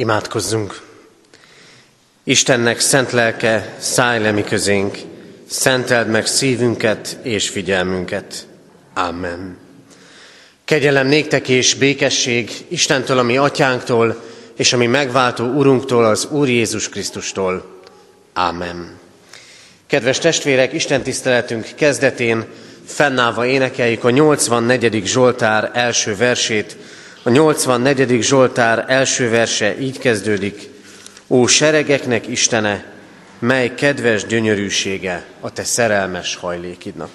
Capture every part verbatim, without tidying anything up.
Imádkozzunk! Istennek szent lelke, szállj le mi közénk, szenteld meg szívünket és figyelmünket. Amen. Kegyelem néktek és békesség Istentől, a mi atyánktól, és a mi megváltó Urunktól, az Úr Jézus Krisztustól. Amen. Kedves testvérek, Isten tiszteletünk kezdetén fennállva énekeljük a nyolcvannegyedik Zsoltár első versét. A nyolcvannegyedik Zsoltár első verse így kezdődik. Ó seregeknek Istene, mely kedves gyönyörűsége a te szerelmes hajlékidnak.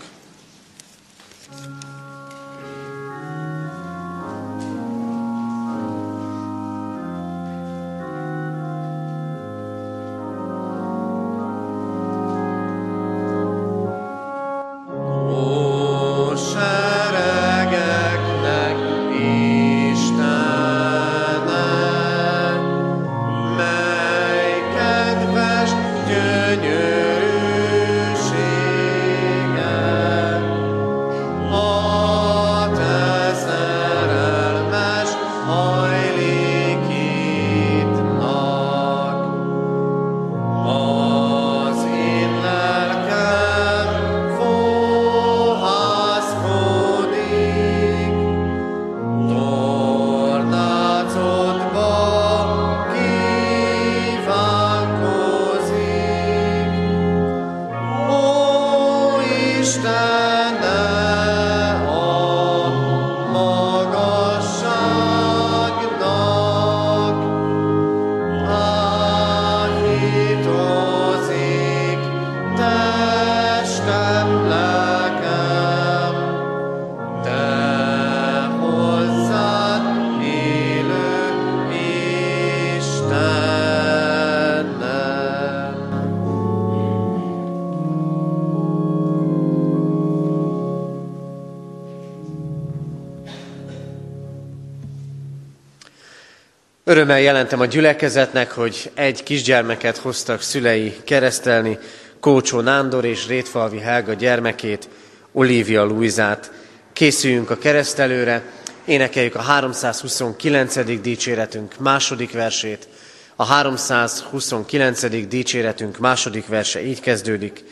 Örömmel jelentem a gyülekezetnek, hogy egy kisgyermeket hoztak szülei keresztelni, Kócsó Nándor és Rétfalvi Helga gyermekét, Olivia Lujzát. Készüljünk a keresztelőre, énekeljük a háromszázhuszonkilencedik dicséretünk második versét. A háromszázhuszonkilencedik dicséretünk második verse így kezdődik.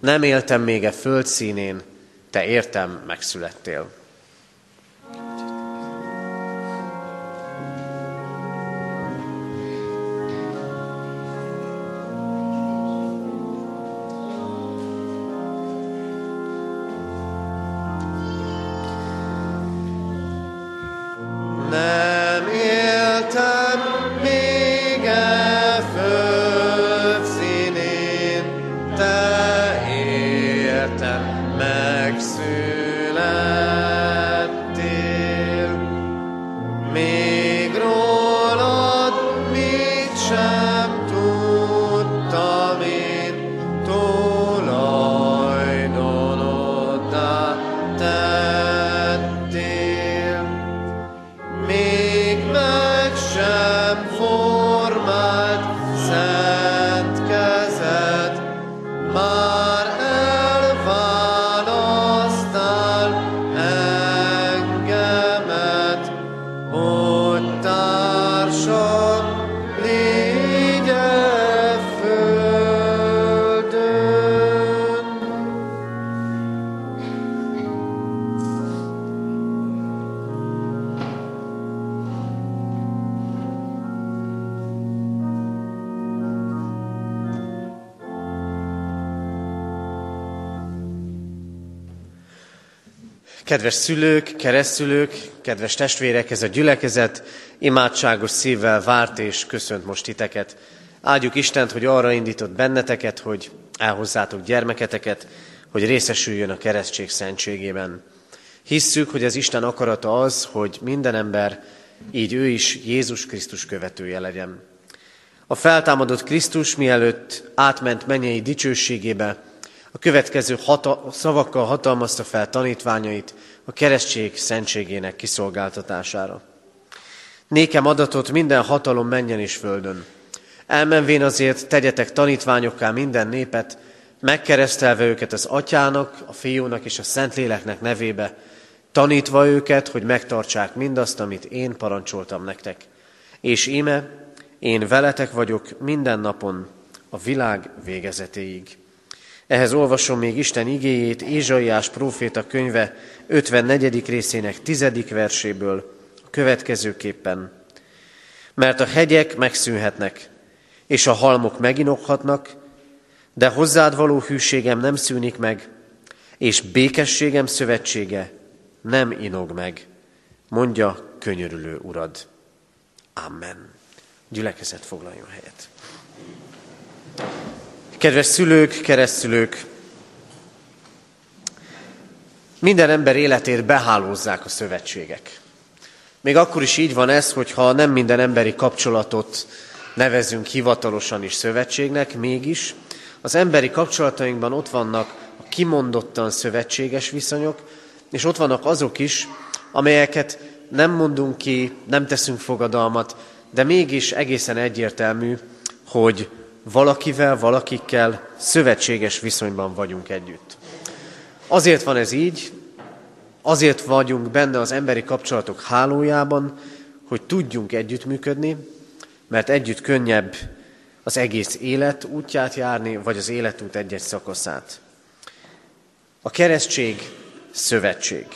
Nem éltem még e föld színén, te értem megszülettél. Kedves szülők, keresztszülők, kedves testvérek, ez a gyülekezet imádságos szívvel várt és köszönt most titeket. Áldjuk Istent, hogy arra indított benneteket, hogy elhozzátok gyermeketeket, hogy részesüljön a keresztség szentségében. Hisszük, hogy az Isten akarata az, hogy minden ember, így ő is Jézus Krisztus követője legyen. A feltámadott Krisztus, mielőtt átment mennyei dicsőségébe, a következő hata- szavakkal hatalmazta fel tanítványait a keresztség szentségének kiszolgáltatására. Nékem adatot minden hatalom mennyen és földön. Elmenvén azért tegyetek tanítványokká minden népet, megkeresztelve őket az Atyának, a Fiúnak és a Szentléleknek nevébe, tanítva őket, hogy megtartsák mindazt, amit én parancsoltam nektek. És íme, Én veletek vagyok minden napon a világ végezetéig. Ehhez olvasom még Isten igéjét Ézsaiás próféta könyve ötvennegyedik részének tizedik verséből a következőképpen. Mert a hegyek megszűnhetnek, és a halmok meginokhatnak, de hozzád való hűségem nem szűnik meg, és békességem szövetsége nem inog meg, mondja könyörülő Urad. Amen. Gyülekezet foglaljon helyet. Kedves szülők, keresztszülők! Minden ember életét behálózzák a szövetségek. Még akkor is így van ez, hogyha nem minden emberi kapcsolatot nevezünk hivatalosan is szövetségnek, mégis az emberi kapcsolatainkban ott vannak a kimondottan szövetséges viszonyok, és ott vannak azok is, amelyeket nem mondunk ki, nem teszünk fogadalmat, de mégis egészen egyértelmű, hogy valakivel, valakikkel szövetséges viszonyban vagyunk együtt. Azért van ez így, azért vagyunk benne az emberi kapcsolatok hálójában, hogy tudjunk együttműködni, mert együtt könnyebb az egész élet útját járni, vagy az életút egy-egy szakaszát. A keresztség szövetség.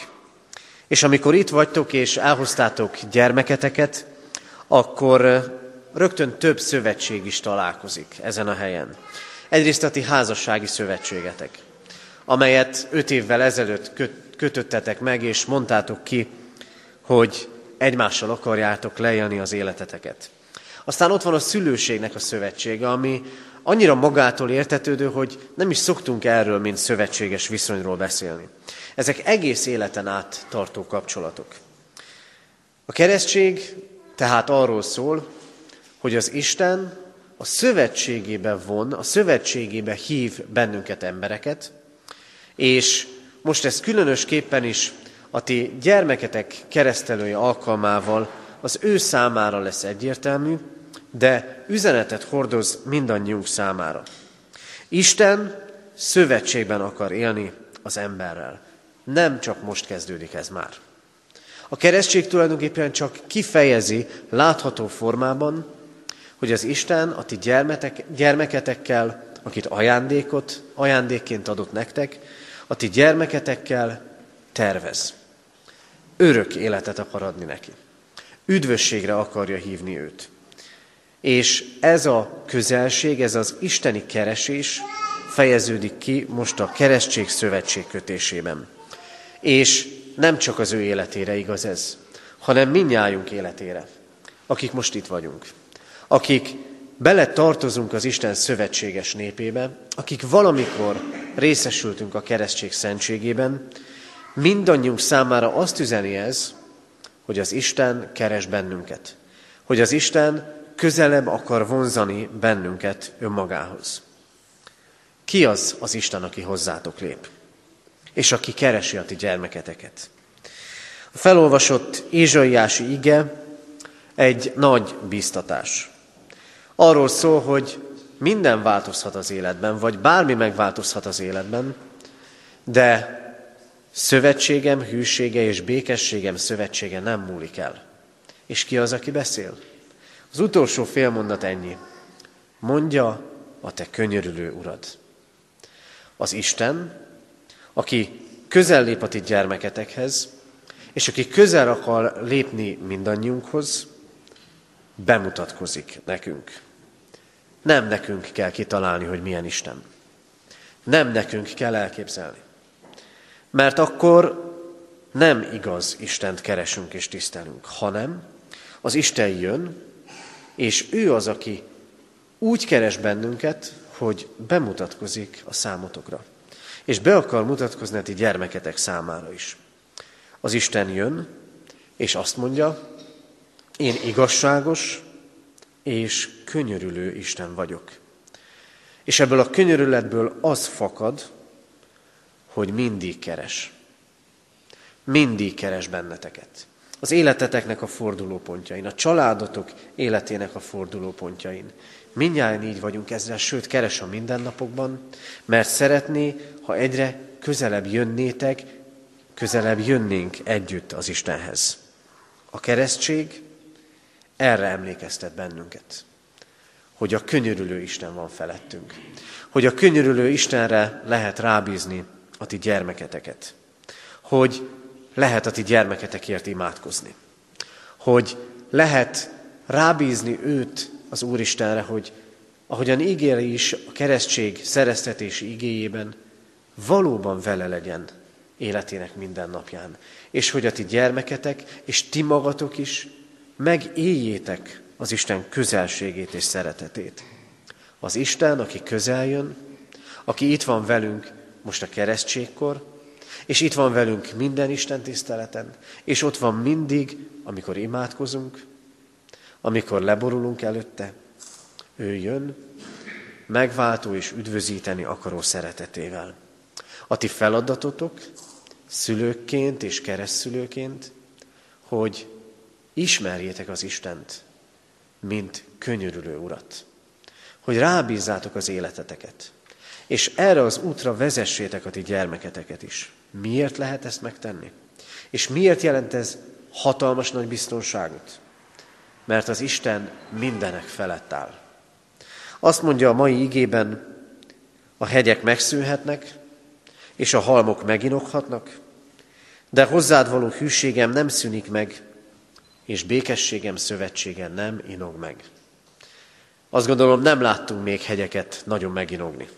És amikor itt vagytok és elhoztátok gyermeketeket, akkor rögtön több szövetség is találkozik ezen a helyen. Egyrészt a ti házassági szövetségetek, amelyet öt évvel ezelőtt kötöttetek meg, és mondtátok ki, hogy egymással akarjátok leélni az életeteket. Aztán ott van a szülőségnek a szövetsége, ami annyira magától értetődő, hogy nem is szoktunk erről, mint szövetséges viszonyról beszélni. Ezek egész életen át tartó kapcsolatok. A keresztség tehát arról szól, hogy az Isten a szövetségébe von, a szövetségébe hív bennünket, embereket, és most ez különösképpen is a ti gyermeketek keresztelője alkalmával az ő számára lesz egyértelmű, de üzenetet hordoz mindannyiunk számára. Isten szövetségben akar élni az emberrel. Nem csak most kezdődik ez már. A keresztség tulajdonképpen csak kifejezi látható formában, hogy az Isten a ti gyermetek, gyermeketekkel, akit ajándékot, ajándékként adott nektek, a ti gyermeketekkel tervez. Örök életet akar adni neki. Üdvösségre akarja hívni őt. És ez a közelség, ez az isteni keresés fejeződik ki most a keresztség szövetség kötésében. És nem csak az ő életére igaz ez, hanem mindnyájunk életére, akik most itt vagyunk, akik bele tartozunk az Isten szövetséges népébe, akik valamikor részesültünk a keresztség szentségében, mindannyiunk számára azt üzeni ez, hogy az Isten keres bennünket, hogy az Isten közelebb akar vonzani bennünket önmagához. Ki az az Isten, aki hozzátok lép, és aki keresi a ti gyermeketeket? A felolvasott Ézsaiási ige egy nagy bíztatás. Arról szól, hogy minden változhat az életben, vagy bármi megváltozhat az életben, de szövetségem, hűsége és békességem szövetsége nem múlik el. És ki az, aki beszél? Az utolsó félmondat ennyi. Mondja a te könyörülő Urad. Az Isten, aki közel lép a ti gyermeketekhez, és aki közel akar lépni mindannyiunkhoz, bemutatkozik nekünk. Nem nekünk kell kitalálni, hogy milyen Isten. Nem nekünk kell elképzelni. Mert akkor nem igaz Istent keresünk és tisztelünk, hanem az Isten jön, és ő az, aki úgy keres bennünket, hogy bemutatkozik a számotokra. És be akar mutatkozni a ti gyermeketek számára is. Az Isten jön, és azt mondja, én igazságos és könyörülő Isten vagyok. És ebből a könyörületből az fakad, hogy mindig keres. Mindig keres benneteket. Az életeteknek a fordulópontjain, a családotok életének a fordulópontjain. Mindnyájan így vagyunk ezzel, sőt, keres a mindennapokban, mert szeretné, ha egyre közelebb jönnétek, közelebb jönnénk együtt az Istenhez. A keresztség erre emlékeztet bennünket. hogy a könyörülő Isten van felettünk. Hogy a könyörülő Istenre lehet rábízni a ti gyermeketeket. Hogy lehet a ti gyermeketekért imádkozni. Hogy lehet rábízni őt az Úristenre, hogy ahogyan ígéri is a keresztség szereztetési igéjében, valóban vele legyen életének minden napján. És hogy a ti gyermeketek és ti magatok is megéljétek az Isten közelségét és szeretetét. Az Isten, aki közel jön, aki itt van velünk most a keresztségkor, és itt van velünk minden Isten tiszteleten, és ott van mindig, amikor imádkozunk, amikor leborulunk előtte, ő jön, megváltó és üdvözíteni akaró szeretetével. A ti feladatotok, szülőkként és keresztszülőként, hogy ismerjétek az Istent, mint könyörülő Urat. Hogy rábízzátok az életeteket, és erre az útra vezessétek a ti gyermeketeket is. Miért lehet ezt megtenni? És miért jelent ez hatalmas nagy biztonságot? Mert az Isten mindenek felett áll. Azt mondja a mai igében, a hegyek megszűnhetnek, és a halmok meginokhatnak, de hozzád való hűségem nem szűnik meg, és békességem szövetségen nem inog meg. Azt gondolom, nem láttunk még hegyeket nagyon meginogni.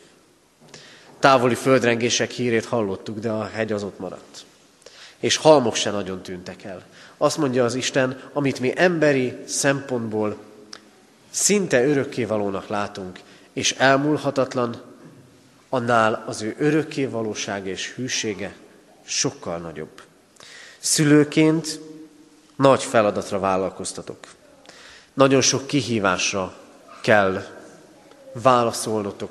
Távoli földrengések hírét hallottuk, de a hegy az ott maradt. És halmok se nagyon tűntek el. Azt mondja az Isten, amit mi emberi szempontból szinte örökkévalónak látunk, és elmúlhatatlan, annál az ő örökkévalósága és hűsége sokkal nagyobb. Szülőként nagy feladatra vállalkoztatok. Nagyon sok kihívásra kell válaszolnotok,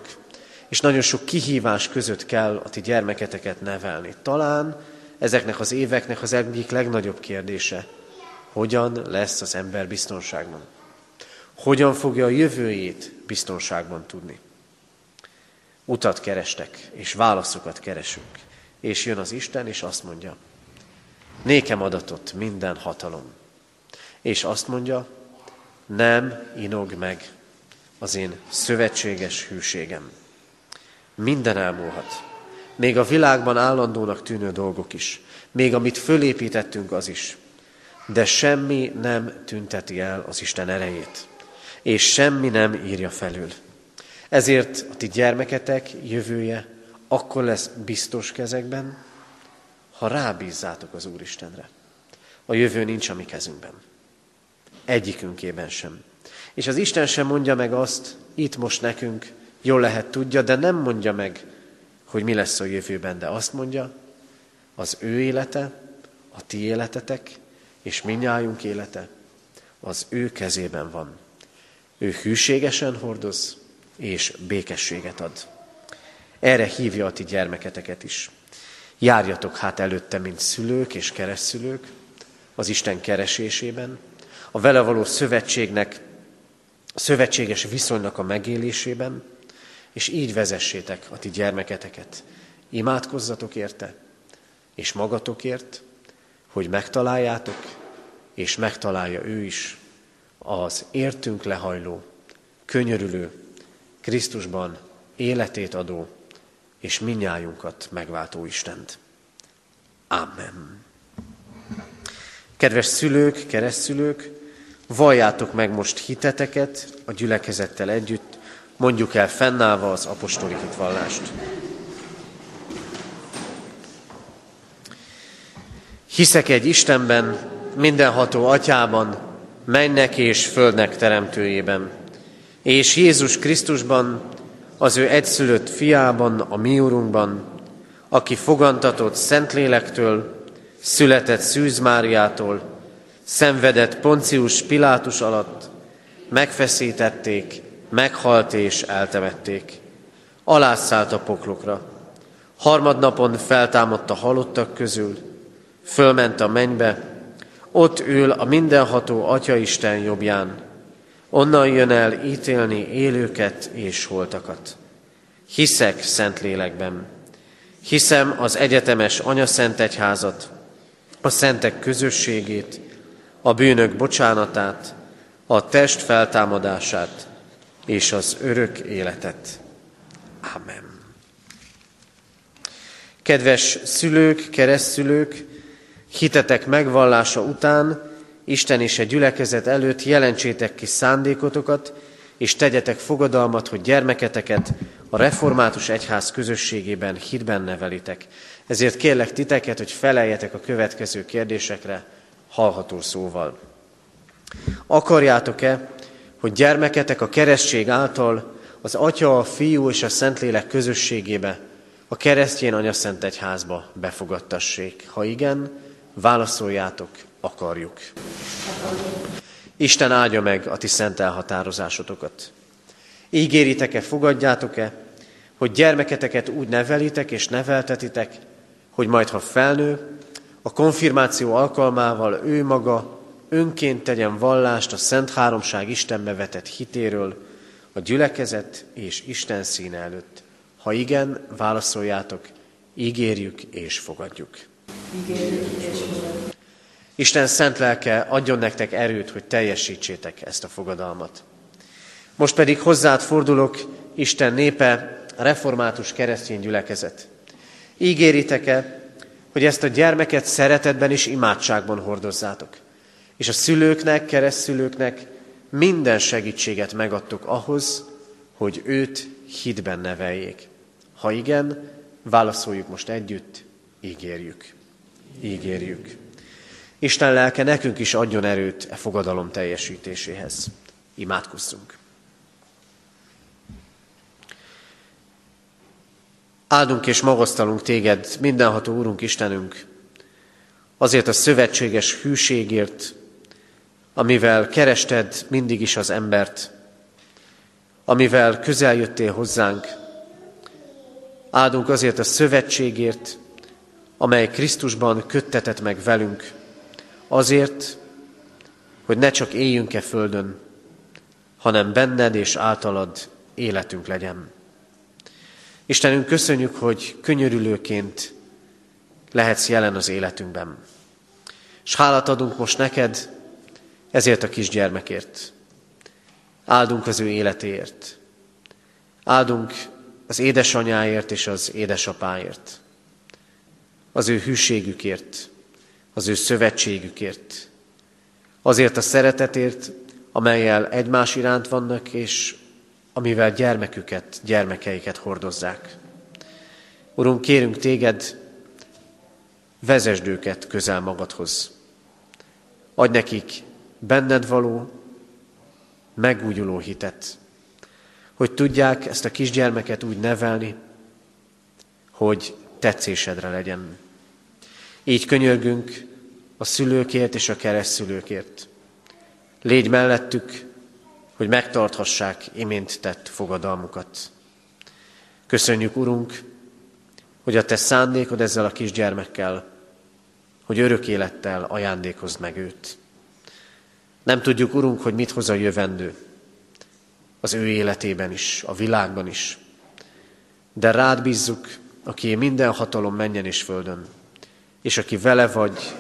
és nagyon sok kihívás között kell a ti gyermeketeket nevelni. Talán ezeknek az éveknek az egyik legnagyobb kérdése, hogyan lesz az ember biztonságban? Hogyan fogja a jövőjét biztonságban tudni? Utat kerestek, és válaszokat keresünk. És jön az Isten, és azt mondja, nékem adatott minden hatalom. És azt mondja, nem inog meg az én szövetséges hűségem. Minden elmúlhat. Még a világban állandónak tűnő dolgok is. Még amit fölépítettünk, az is. De semmi nem tünteti el az Isten erejét. És semmi nem írja felül. Ezért a ti gyermeketek jövője akkor lesz biztos kezekben, ha rábízzátok az Úristenre. A jövő nincs a mi kezünkben. Egyikünkében sem. És az Isten sem mondja meg azt, itt most nekünk, jól lehet tudja, de nem mondja meg, hogy mi lesz a jövőben, de azt mondja, az ő élete, a ti életetek, és mindnyájunk élete, az ő kezében van. Ő hűségesen hordoz, és békességet ad. Erre hívja a ti gyermeketeket is. Járjatok hát előtte, mint szülők és keresztszülők, az Isten keresésében, a vele való szövetségnek, szövetséges viszonynak a megélésében, és így vezessétek a ti gyermeketeket. Imádkozzatok érte, és magatokért, hogy megtaláljátok, és megtalálja ő is az értünk lehajló, könyörülő, Krisztusban életét adó, és mindnyájunkat megváltó Istent. Amen. Kedves szülők, keresztszülők, valljátok meg most hiteteket a gyülekezettel együtt, mondjuk el fennállva az apostoli hitvallást. Hiszek egy Istenben, mindenható Atyában, mennek és földnek teremtőjében, és Jézus Krisztusban, az ő egyszülött fiában, a mi Urunkban, aki fogantatott Szentlélektől, született Szűz Máriától, szenvedett Poncius Pilátus alatt, megfeszítették, meghalt és eltemették. Alászállt a poklokra. Harmadnapon feltámadt a halottak közül, fölment a mennybe, ott ül a mindenható Atyaisten jobbján. Onnan jön el ítélni élőket és holtakat. Hiszek Szentlélekben. Hiszem az egyetemes Anyaszent Egyházat, a szentek közösségét, a bűnök bocsánatát, a test feltámadását, és az örök életet. Ámen. Kedves szülők, keresztszülők, hitetek megvallása után, Isten és a gyülekezet előtt jelentsétek ki szándékotokat, és tegyetek fogadalmat, hogy gyermeketeket a református egyház közösségében hitben nevelitek. Ezért kérlek titeket, hogy feleljetek a következő kérdésekre hallható szóval. Akarjátok-e, hogy gyermeketek a keresztség által az Atya, a Fiú és a Szentlélek közösségébe, a keresztjén anyaszent egyházba befogadtassék? Ha igen, válaszoljátok, akarjuk. Isten áldja meg a ti szent elhatározásotokat. Ígéritek-e, fogadjátok-e, hogy gyermeketeket úgy nevelitek és neveltetitek, hogy majd, ha felnő, a konfirmáció alkalmával ő maga önként tegyen vallást a Szent Háromság Istenbe vetett hitéről, a gyülekezet és Isten színe előtt? Ha igen, válaszoljátok, ígérjük és fogadjuk. Ígérjük és fogadjuk. Isten szent lelke adjon nektek erőt, hogy teljesítsétek ezt a fogadalmat. Most pedig hozzád fordulok, Isten népe, református keresztény gyülekezet. Ígéritek-e, hogy ezt a gyermeket szeretetben és imádságban hordozzátok, és a szülőknek, keresztszülőknek minden segítséget megadtok ahhoz, hogy őt hitben neveljék? Ha igen, válaszoljuk most együtt, ígérjük. Ígérjük. Isten lelke nekünk is adjon erőt e fogadalom teljesítéséhez. Imádkozzunk. Áldunk és magasztalunk téged, mindenható Úrunk, Istenünk, azért a szövetséges hűségért, amivel kerested mindig is az embert, amivel közel jöttél hozzánk. Áldunk azért a szövetségért, amely Krisztusban köttetett meg velünk, azért, hogy ne csak éljünk-e földön, hanem benned és általad életünk legyen. Istenünk, köszönjük, hogy könyörülőként lehetsz jelen az életünkben. S hálát adunk most neked ezért a kisgyermekért. Áldunk az ő életéért. Áldunk az édesanyáért és az édesapáért. Az ő hűségükért, az ő szövetségükért. Azért a szeretetért, amellyel egymás iránt vannak, és amivel gyermeküket, gyermekeiket hordozzák. Urunk, kérünk téged, vezesd őket közel magadhoz. Adj nekik benned való, megújuló hitet, hogy tudják ezt a kisgyermeket úgy nevelni, hogy tetszésedre legyen. Így könyörgünk a szülőkért és a keresztszülőkért. Légy mellettük, hogy megtarthassák imént tett fogadalmukat. Köszönjük, Urunk, hogy a te szándékod ezzel a kisgyermekkel, hogy örök élettel ajándékozd meg őt. Nem tudjuk, Urunk, hogy mit hoz a jövendő, az ő életében is, a világban is. De rád bízzuk, aki minden hatalom mennyen és földön, és aki vele vagy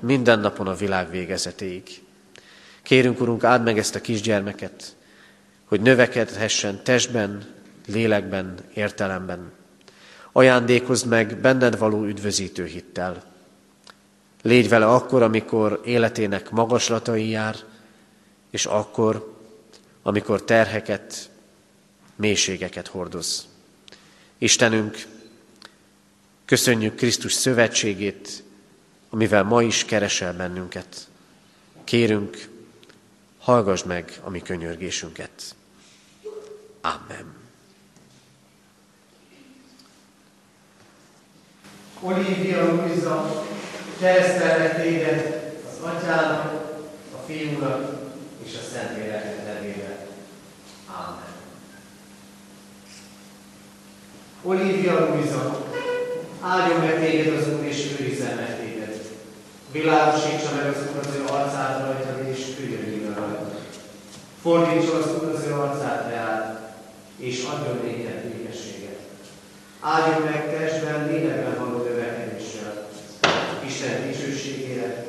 minden napon a világ végezetéig. Kérünk, Urunk, áld meg ezt a kisgyermeket, hogy növekedhessen testben, lélekben, értelemben. Ajándékozd meg benned való üdvözítő hittel. Légy vele akkor, amikor életének magaslatai jár, és akkor, amikor terheket, mélységeket hordoz. Istenünk, köszönjük Krisztus szövetségét, amivel ma is keresel bennünket. Kérünk, hallgass meg a mi könyörgésünket. Amen. Olivia Lujza, keresztellek téged az Atyának, a Fiúnak és a Szentléleknek nevében. Amen. Olivia Lujza, áldjon meg téged az Úr és őrizzen meg téged. Világosítsa meg az Úr az ő arcát rajtad és könyörüljön rajtad. Fordítsa az Úr az ő arcát reád, és adjon néked békességet. Áldjon meg testben, lélekben való növekedéssel, Isten dicsőségére,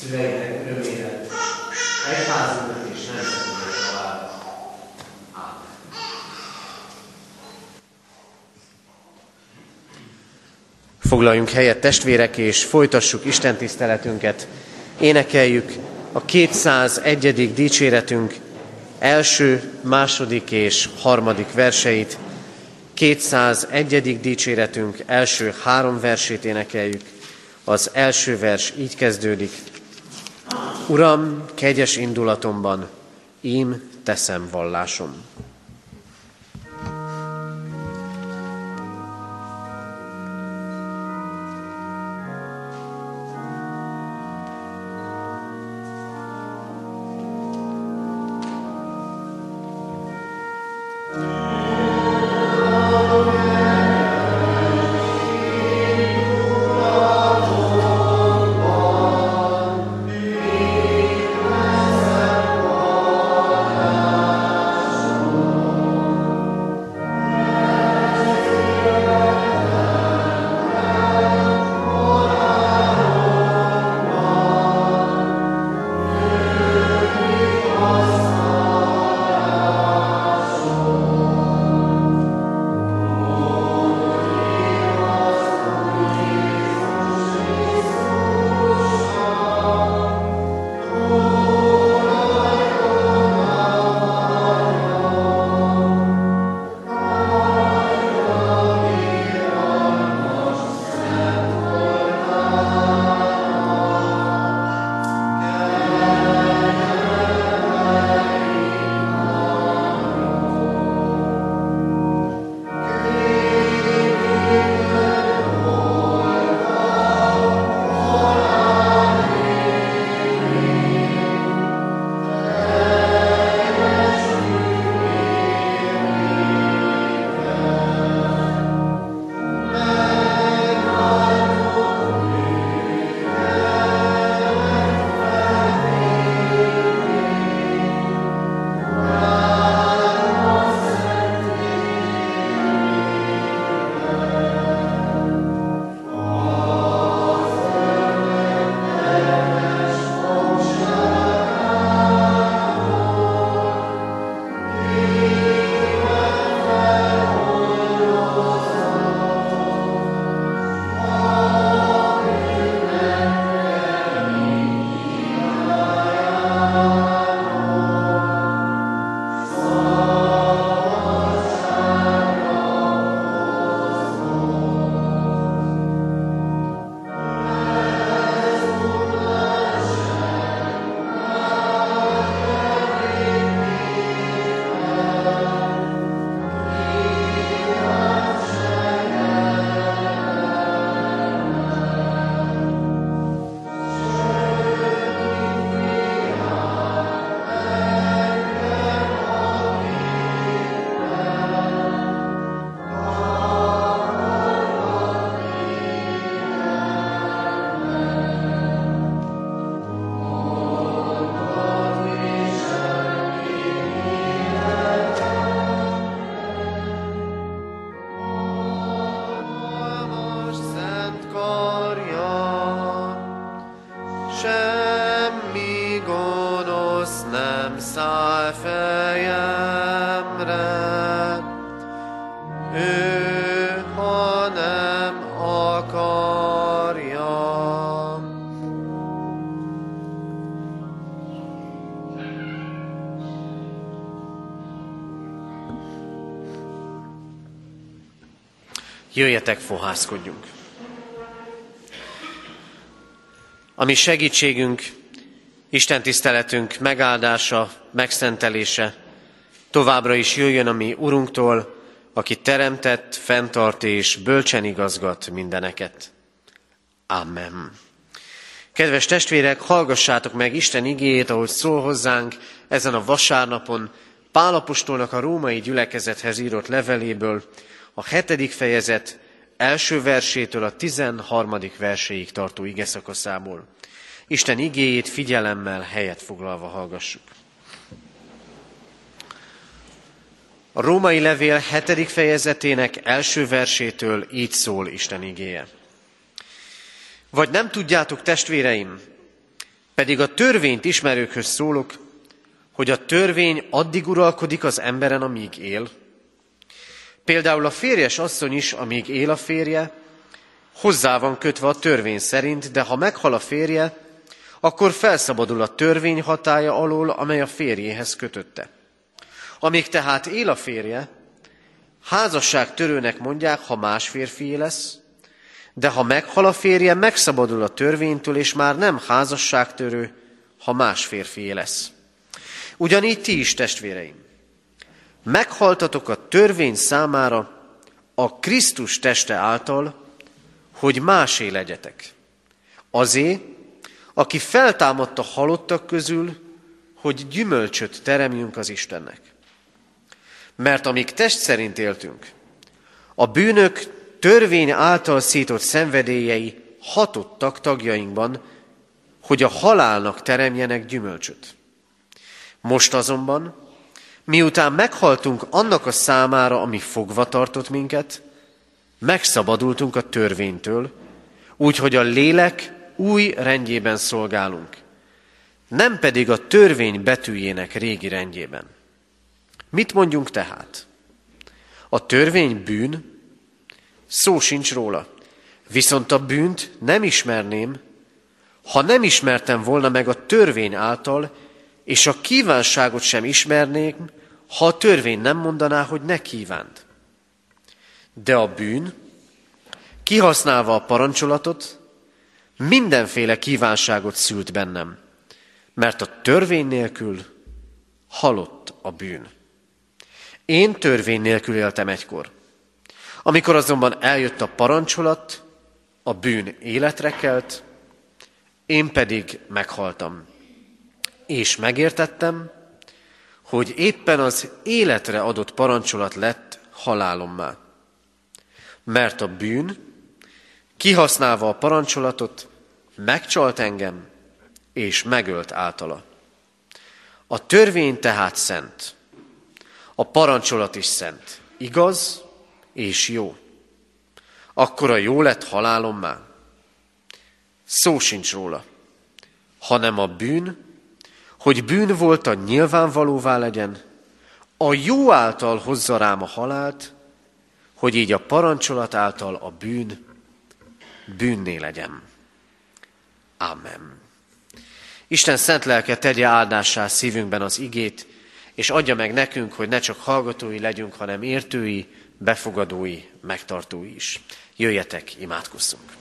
szüleinek örömére, egyházunknak és nemzetünknek a vállalra. Ámen. Foglaljunk helyet, testvérek, és folytassuk Isten tiszteletünket. Énekeljük a kétszázegyedik dicséretünk első, második és harmadik verseit. kétszázegyedik dicséretünk első három versét énekeljük. Az első vers így kezdődik. Uram, kegyes indulatomban, ím teszem vallásom. Jöjjetek, fohászkodjunk! A mi segítségünk, Isten tiszteletünk megáldása, megszentelése továbbra is jöjjön a mi Urunktól, aki teremtett, fenntart és bölcsen igazgat mindeneket. Amen. Kedves testvérek, hallgassátok meg Isten igéjét, ahogy szól hozzánk ezen a vasárnapon Pál apostolnak a római gyülekezethez írott leveléből, a hetedik fejezet első versétől a tizenharmadik verséig tartó igeszakaszából. Isten igéjét figyelemmel helyet foglalva hallgassuk. A római levél hetedik fejezetének első versétől így szól Isten igéje. Vagy nem tudjátok, testvéreim, pedig a törvényt ismerőkhöz szólok, hogy a törvény addig uralkodik az emberen, amíg él. Például a férjes asszony is, amíg él a férje, hozzá van kötve a törvény szerint, de ha meghal a férje, akkor felszabadul a törvény hatálya alól, amely a férjéhez kötötte. Amíg tehát él a férje, házasságtörőnek mondják, ha más férfié lesz, de ha meghal a férje, megszabadul a törvénytől, és már nem házasságtörő, ha más férfié lesz. Ugyanígy ti is, testvéreim, meghaltatok a törvény számára a Krisztus teste által, hogy másé legyetek. Azé, aki feltámadta halottak közül, hogy gyümölcsöt teremjünk az Istennek. Mert amíg test szerint éltünk, a bűnök törvény által szított szenvedélyei hatottak tagjainkban, hogy a halálnak teremjenek gyümölcsöt. Most azonban, miután meghaltunk annak a számára, ami fogva tartott minket, megszabadultunk a törvénytől, úgyhogy a lélek új rendjében szolgálunk, nem pedig a törvény betűjének régi rendjében. Mit mondjunk tehát? A törvény bűn? Szó sincs róla. Viszont a bűnt nem ismerném, ha nem ismertem volna meg a törvény által, és a kívánságot sem ismernék, ha a törvény nem mondaná, hogy ne kívánt. De a bűn, kihasználva a parancsolatot, mindenféle kívánságot szült bennem, mert a törvény nélkül halott a bűn. Én törvény nélkül éltem egykor. Amikor azonban eljött a parancsolat, a bűn életre kelt, én pedig meghaltam. És megértettem, hogy éppen az életre adott parancsolat lett halálommá. Mert a bűn, kihasználva a parancsolatot, megcsalt engem, és megölt általa. A törvény tehát szent, a parancsolat is szent, igaz és jó. Akkor a jó lett halálommá. Szó sincs róla, hanem a bűn, hogy bűn volt a nyilvánvalóvá legyen, a jó által hozza rám a halált, hogy így a parancsolat által a bűn bűnné legyen. Amen. Isten szent lelke tegye áldássá szívünkben az igét, és adja meg nekünk, hogy ne csak hallgatói legyünk, hanem értői, befogadói, megtartói is. Jöjjetek, imádkozzunk!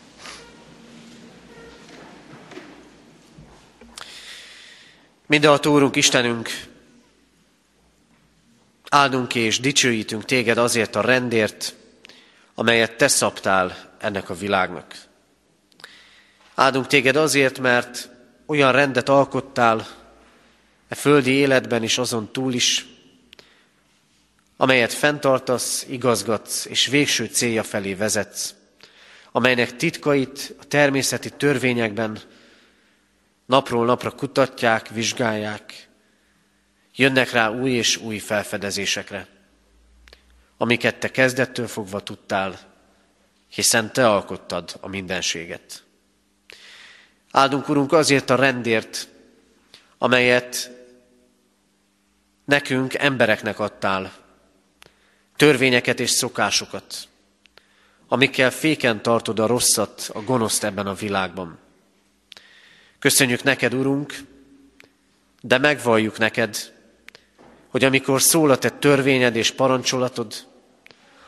Mindenható Úrunk, Istenünk, áldunk és dicsőítünk téged azért a rendért, amelyet te szabtál ennek a világnak. Áldunk téged azért, mert olyan rendet alkottál e földi életben is, azon túl is, amelyet fenntartasz, igazgatsz és végső célja felé vezetsz, amelynek titkait a természeti törvényekben napról napra kutatják, vizsgálják, jönnek rá új és új felfedezésekre, amiket te kezdettől fogva tudtál, hiszen te alkottad a mindenséget. Áldunk, Urunk, azért a rendért, amelyet nekünk, embereknek adtál, törvényeket és szokásokat, amikkel féken tartod a rosszat, a gonoszt ebben a világban. Köszönjük neked, Urunk, de megvalljuk neked, hogy amikor szól a te törvényed és parancsolatod,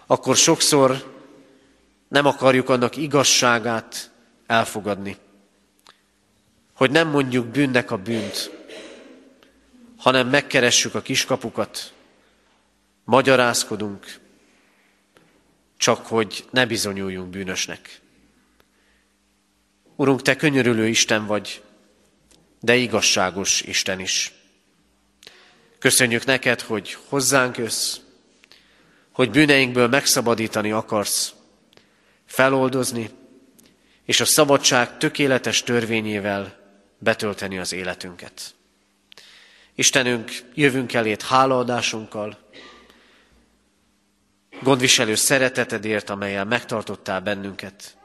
akkor sokszor nem akarjuk annak igazságát elfogadni. Hogy nem mondjuk bűnnek a bűnt, hanem megkeressük a kiskapukat, magyarázkodunk, csak hogy ne bizonyuljunk bűnösnek. Urunk, te könyörülő Isten vagy, de igazságos Isten is. Köszönjük neked, hogy hozzánk jössz, hogy bűneinkből megszabadítani akarsz, feloldozni, és a szabadság tökéletes törvényével betölteni az életünket. Istenünk, jövünk elét hálaadásunkkal, gondviselő szeretetedért, amellyel megtartottál bennünket.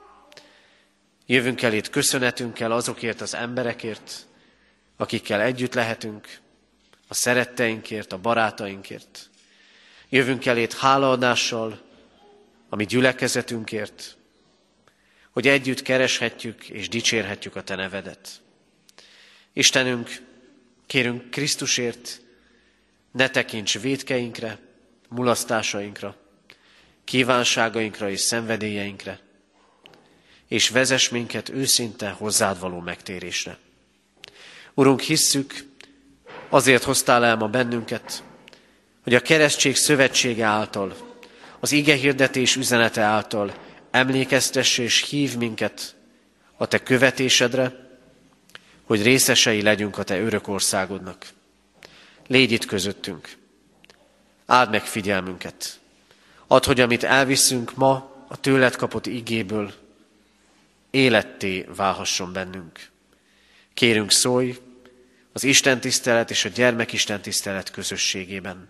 Jövünk elét köszönetünkkel azokért az emberekért, akikkel együtt lehetünk, a szeretteinkért, a barátainkért. Jövünk elét hálaadással a mi gyülekezetünkért, hogy együtt kereshetjük és dicsérhetjük a Te nevedet. Istenünk, kérünk Krisztusért, ne tekints vétkeinkre, mulasztásainkra, kívánságainkra és szenvedélyeinkre, és vezess minket őszinte hozzád való megtérésre. Urunk, hisszük, azért hoztál el ma bennünket, hogy a keresztség szövetsége által, az ige hirdetés üzenete által emlékeztess és hív minket a Te követésedre, hogy részesei legyünk a Te örök országodnak. Légy itt közöttünk, áld meg figyelmünket, add, hogy amit elviszünk ma a tőled kapott igéből, életté válhasson bennünk. Kérünk, szólj az Isten tisztelet és a gyermek Isten tisztelet közösségében.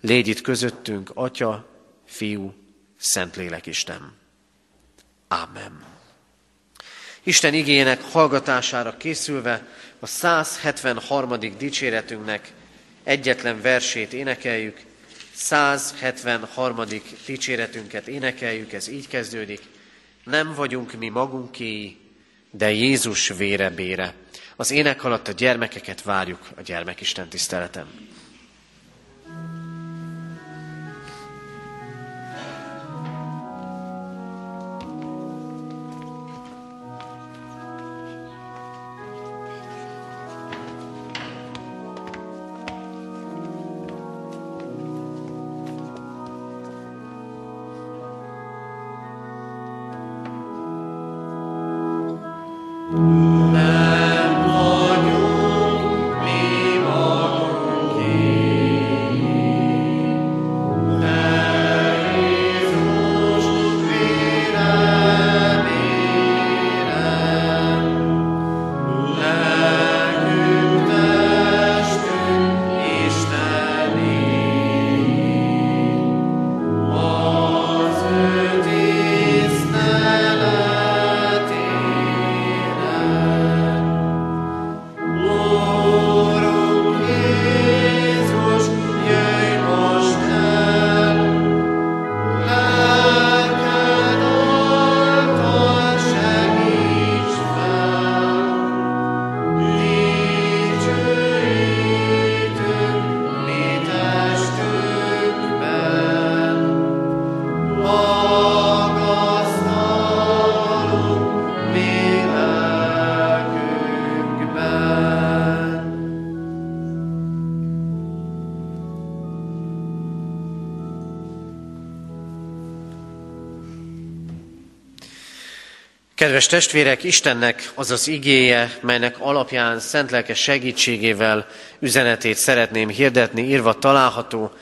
Légy itt közöttünk, Atya, Fiú, Szentlélek Isten. Ámen. Isten igéjének hallgatására készülve a száz hetvenharmadik dicséretünknek egyetlen versét énekeljük. száz hetvenharmadik dicséretünket énekeljük, ez így kezdődik. Nem vagyunk mi magunkéi, de Jézus vére bére. Az ének alatt a gyermekeket várjuk a gyermekisten tiszteleten. Kedves testvérek, Istennek az az igéje, melynek alapján szent lelke segítségével üzenetét szeretném hirdetni, írva található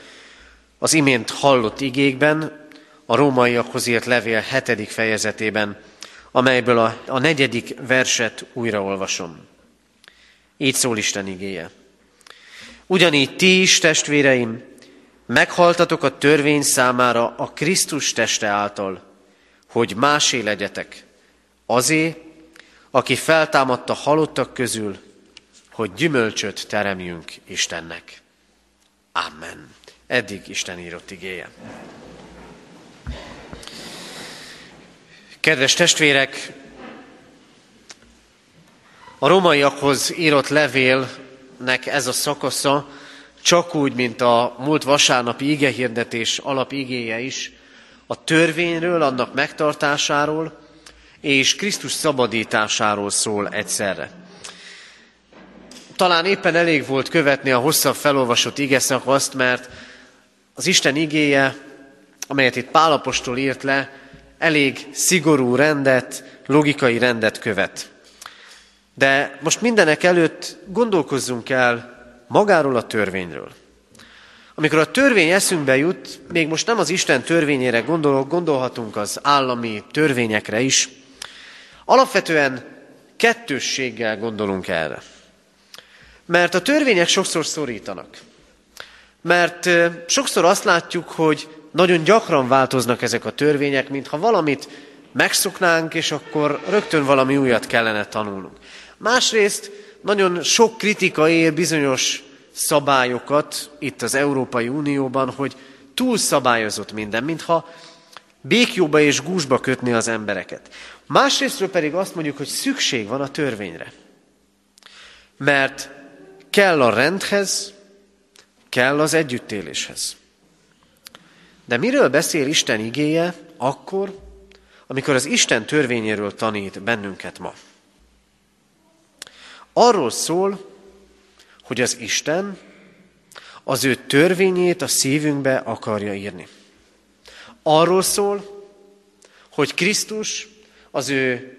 az imént hallott igékben, a rómaiakhoz írt levél hetedik fejezetében, amelyből a, a negyedik verset újraolvasom. Így szól Isten igéje. Ugyanígy ti is, testvéreim, meghaltatok a törvény számára a Krisztus teste által, hogy másé legyetek. Azé, aki feltámadt a halottak közül, hogy gyümölcsöt teremjünk Istennek. Amen. Eddig Isten írott igéje. Kedves testvérek, a rómaiakhoz írott levélnek ez a szakasza csak úgy, mint a múlt vasárnapi igehirdetés alapigéje is, a törvényről, annak megtartásáról, és Krisztus szabadításáról szól egyszerre. Talán éppen elég volt követni a hosszabb felolvasott igeszakaszt, mert az Isten igéje, amelyet itt Pál apostol írt le, elég szigorú rendet, logikai rendet követ. De most mindenek előtt gondolkozzunk el magáról a törvényről. Amikor a törvény eszünkbe jut, még most nem az Isten törvényére gondolok, gondolhatunk az állami törvényekre is, alapvetően kettősséggel gondolunk erre. Mert a törvények sokszor szorítanak. Mert sokszor azt látjuk, hogy nagyon gyakran változnak ezek a törvények, mintha valamit megszoknánk, és akkor rögtön valami újat kellene tanulnunk. Másrészt nagyon sok kritika ér bizonyos szabályokat itt az Európai Unióban, hogy túlszabályozott minden, mintha békjóba és gúzsba kötni az embereket. Másrésztről pedig azt mondjuk, hogy szükség van a törvényre. Mert kell a rendhez, kell az együttéléshez. De miről beszél Isten igéje akkor, amikor az Isten törvényéről tanít bennünket ma? Arról szól, hogy az Isten az ő törvényét a szívünkbe akarja írni. Arról szól, hogy Krisztus az ő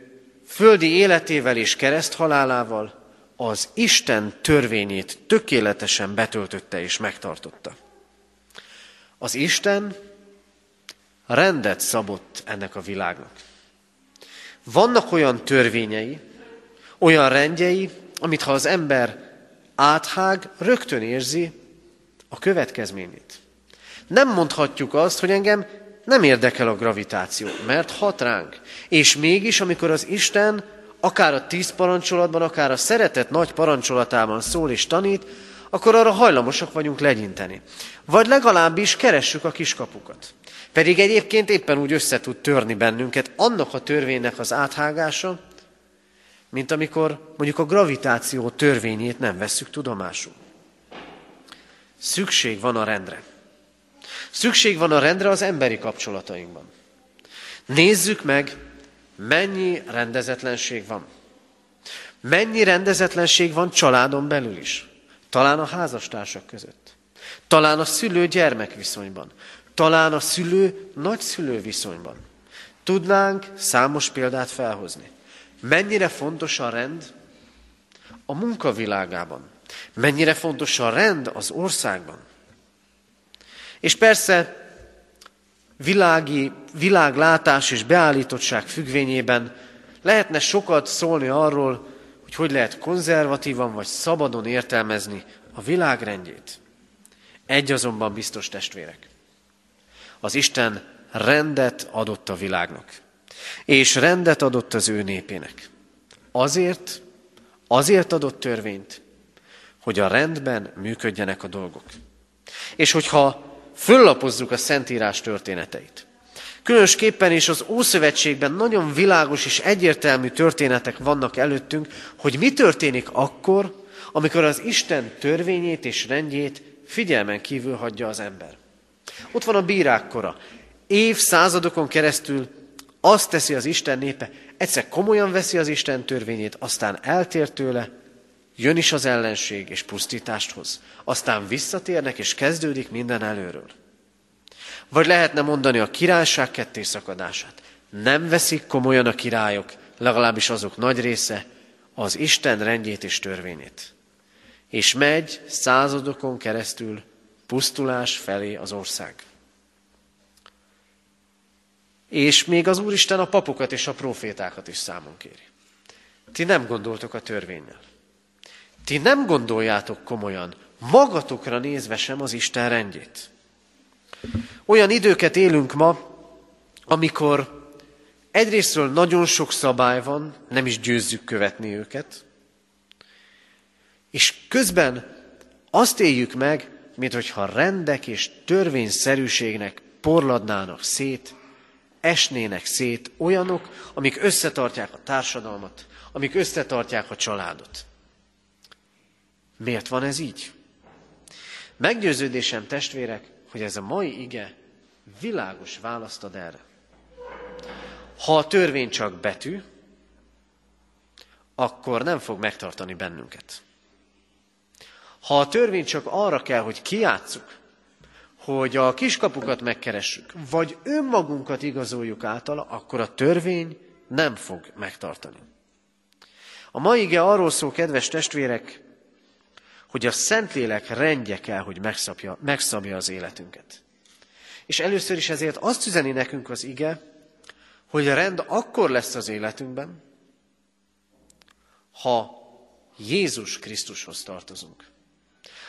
földi életével és kereszthalálával az Isten törvényét tökéletesen betöltötte és megtartotta. Az Isten rendet szabott ennek a világnak. Vannak olyan törvényei, olyan rendjei, amit ha az ember áthág, rögtön érzi a következményét. Nem mondhatjuk azt, hogy engem nem érdekel a gravitáció, mert hat ránk. És mégis, amikor az Isten akár a tíz parancsolatban, akár a szeretet nagy parancsolatában szól és tanít, akkor arra hajlamosak vagyunk legyinteni. Vagy legalábbis keressük a kiskapukat. Pedig egyébként éppen úgy össze tud törni bennünket annak a törvénynek az áthágása, mint amikor mondjuk a gravitáció törvényét nem vesszük tudomásul. Szükség van a rendre. Szükség van a rendre az emberi kapcsolatainkban. Nézzük meg, mennyi rendezetlenség van. Mennyi rendezetlenség van családon belül is. Talán a házastársak között. Talán a szülő-gyermek viszonyban. Talán a szülő-nagyszülő viszonyban. Tudnánk számos példát felhozni. Mennyire fontos a rend a munkavilágában. Mennyire fontos a rend az országban. És persze világi, világlátás és beállítottság függvényében lehetne sokat szólni arról, hogy hogy lehet konzervatívan vagy szabadon értelmezni a világ rendjét. Egy azonban biztos, testvérek. Az Isten rendet adott a világnak. És rendet adott az ő népének. Azért, azért adott törvényt, hogy a rendben működjenek a dolgok. És hogyha föllapozzuk a Szentírás történeteit, különösképpen is az Ószövetségben nagyon világos és egyértelmű történetek vannak előttünk, hogy mi történik akkor, amikor az Isten törvényét és rendjét figyelmen kívül hagyja az ember. Ott van a bírák kora. Évszázadokon keresztül azt teszi az Isten népe, egyszer komolyan veszi az Isten törvényét, aztán eltér tőle, jön is az ellenség és pusztítást hoz. Aztán visszatérnek és kezdődik minden előről. Vagy lehetne mondani a királyság kettészakadását. Nem veszik komolyan a királyok, legalábbis azok nagy része, az Isten rendjét és törvényét. És megy századokon keresztül pusztulás felé az ország. És még az Úristen a papokat és a profétákat is számon kéri. Ti nem gondoltok a törvénnyel. Ti nem gondoljátok komolyan, magatokra nézve sem az Isten rendjét. Olyan időket élünk ma, amikor egyrésztről nagyon sok szabály van, nem is győzzük követni őket, és közben azt éljük meg, minthogyha rendek és törvényszerűségnek porladnának szét, esnének szét olyanok, amik összetartják a társadalmat, amik összetartják a családot. Miért van ez így? Meggyőződésem, testvérek, hogy ez a mai ige világos választ ad erre. Ha a törvény csak betű, akkor nem fog megtartani bennünket. Ha a törvény csak arra kell, hogy kijátsszuk, hogy a kiskapukat megkeressük, vagy önmagunkat igazoljuk általa, akkor a törvény nem fog megtartani. A mai ige arról szól, kedves testvérek, hogy a Szentlélek rendje kell, hogy megszabja, megszabja az életünket. És először is ezért azt üzeni nekünk az ige, hogy a rend akkor lesz az életünkben, ha Jézus Krisztushoz tartozunk.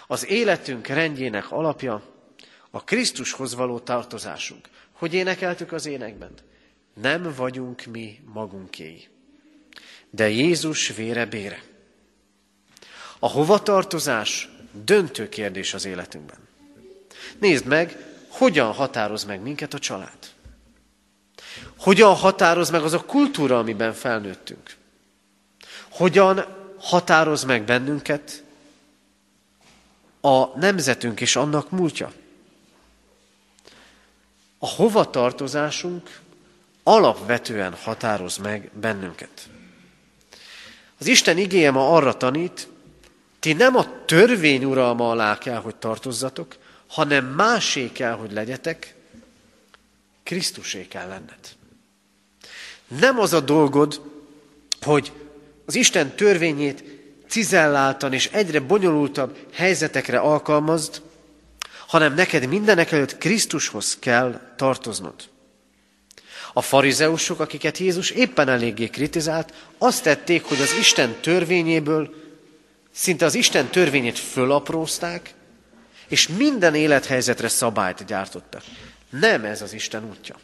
Az életünk rendjének alapja a Krisztushoz való tartozásunk. Hogy énekeltük az énekben? Nem vagyunk mi magunkéi, de Jézus vére bére. A hovatartozás döntő kérdés az életünkben. Nézd meg, hogyan határoz meg minket a család. Hogyan határoz meg az a kultúra, amiben felnőttünk? Hogyan határoz meg bennünket a nemzetünk és annak múltja? A hova tartozásunk alapvetően határoz meg bennünket. Az Isten igéje ma arra tanít, ti nem a törvény uralma alá kell, hogy tartozzatok, hanem másé kell, hogy legyetek, Krisztusé kell lenned. Nem az a dolgod, hogy az Isten törvényét cizelláltan és egyre bonyolultabb helyzetekre alkalmazd, hanem neked mindenek előtt Krisztushoz kell tartoznod. A farizeusok, akiket Jézus éppen eléggé kritizált, azt tették, hogy az Isten törvényéből, szinte az Isten törvényét fölaprózták, és minden élethelyzetre szabályt gyártottak. Nem ez az Isten útja,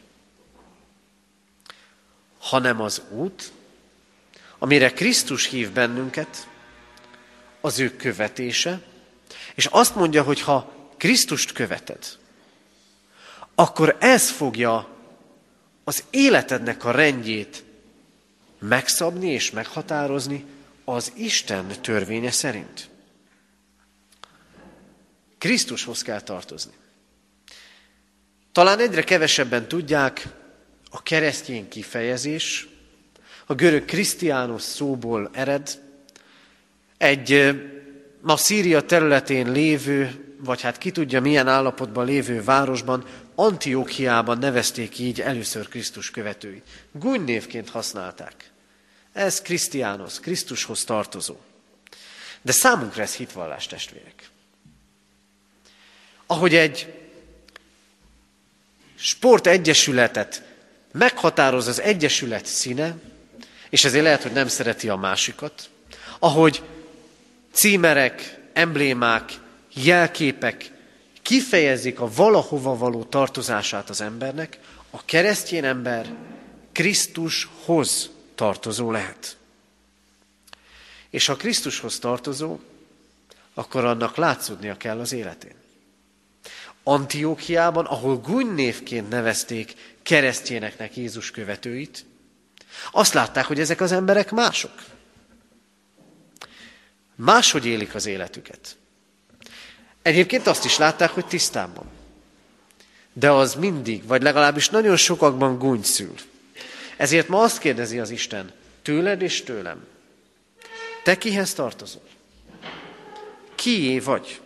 hanem az út, amire Krisztus hív bennünket, az ő követése, és azt mondja, hogy ha Krisztust követed, akkor ez fogja az életednek a rendjét megszabni és meghatározni az Isten törvénye szerint. Krisztushoz kell tartozni. Talán egyre kevesebben tudják, a keresztény kifejezés a görög krisztiános szóból ered, egy ma Szíria területén lévő, vagy hát ki tudja milyen állapotban lévő városban, Antiókiában nevezték így először Krisztus követői. Gúnynévként használták. Ez Krisztiános, Krisztushoz tartozó. De számunkra ez hitvallás, testvérek. Ahogy egy sportegyesületet meghatároz az egyesület színe, és ezért lehet, hogy nem szereti a másikat, ahogy címerek, emblémák, jelképek kifejezik a valahova való tartozását az embernek, a keresztény ember Krisztushoz tartozó lehet. És ha Krisztushoz tartozó, akkor annak látszódnia kell az életén. Antiókiában, ahol gúnynévként nevezték keresztényeknek Jézus követőit, azt látták, hogy ezek az emberek mások. Máshogy élik az életüket. Egyébként azt is látták, hogy tisztában. De az mindig, vagy legalábbis nagyon sokakban gúny szül. Ezért ma azt kérdezi az Isten, tőled és tőlem. Te kihez tartozol? Kié vagy?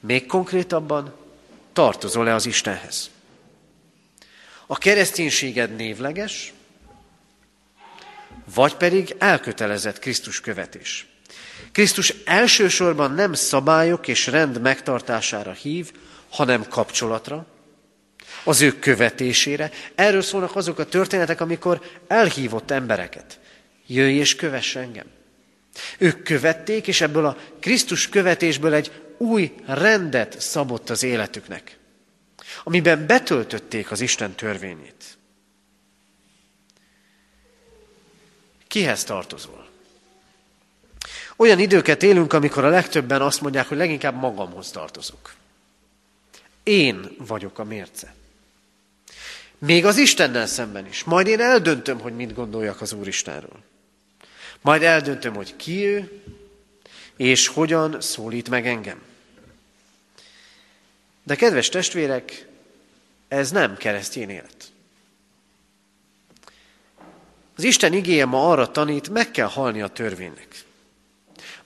Még konkrétabban, tartozol-e az Istenhez? A kereszténységed névleges, vagy pedig elkötelezett Krisztus követés. Krisztus elsősorban nem szabályok és rend megtartására hív, hanem kapcsolatra, az ő követésére. Erről szólnak azok a történetek, amikor elhívott embereket. Jöjj és kövess engem. Ők követték, és ebből a Krisztus követésből egy új rendet szabott az életüknek, amiben betöltötték az Isten törvényét. Kihez tartozol? Olyan időket élünk, amikor a legtöbben azt mondják, hogy leginkább magamhoz tartozok. Én vagyok a mérce. Még az Istennel szemben is. Majd én eldöntöm, hogy mit gondoljak az Úristenről. Majd eldöntöm, hogy ki ő, és hogyan szólít meg engem. De kedves testvérek, ez nem keresztény élet. Az Isten igéje ma arra tanít, meg kell halni a törvénynek.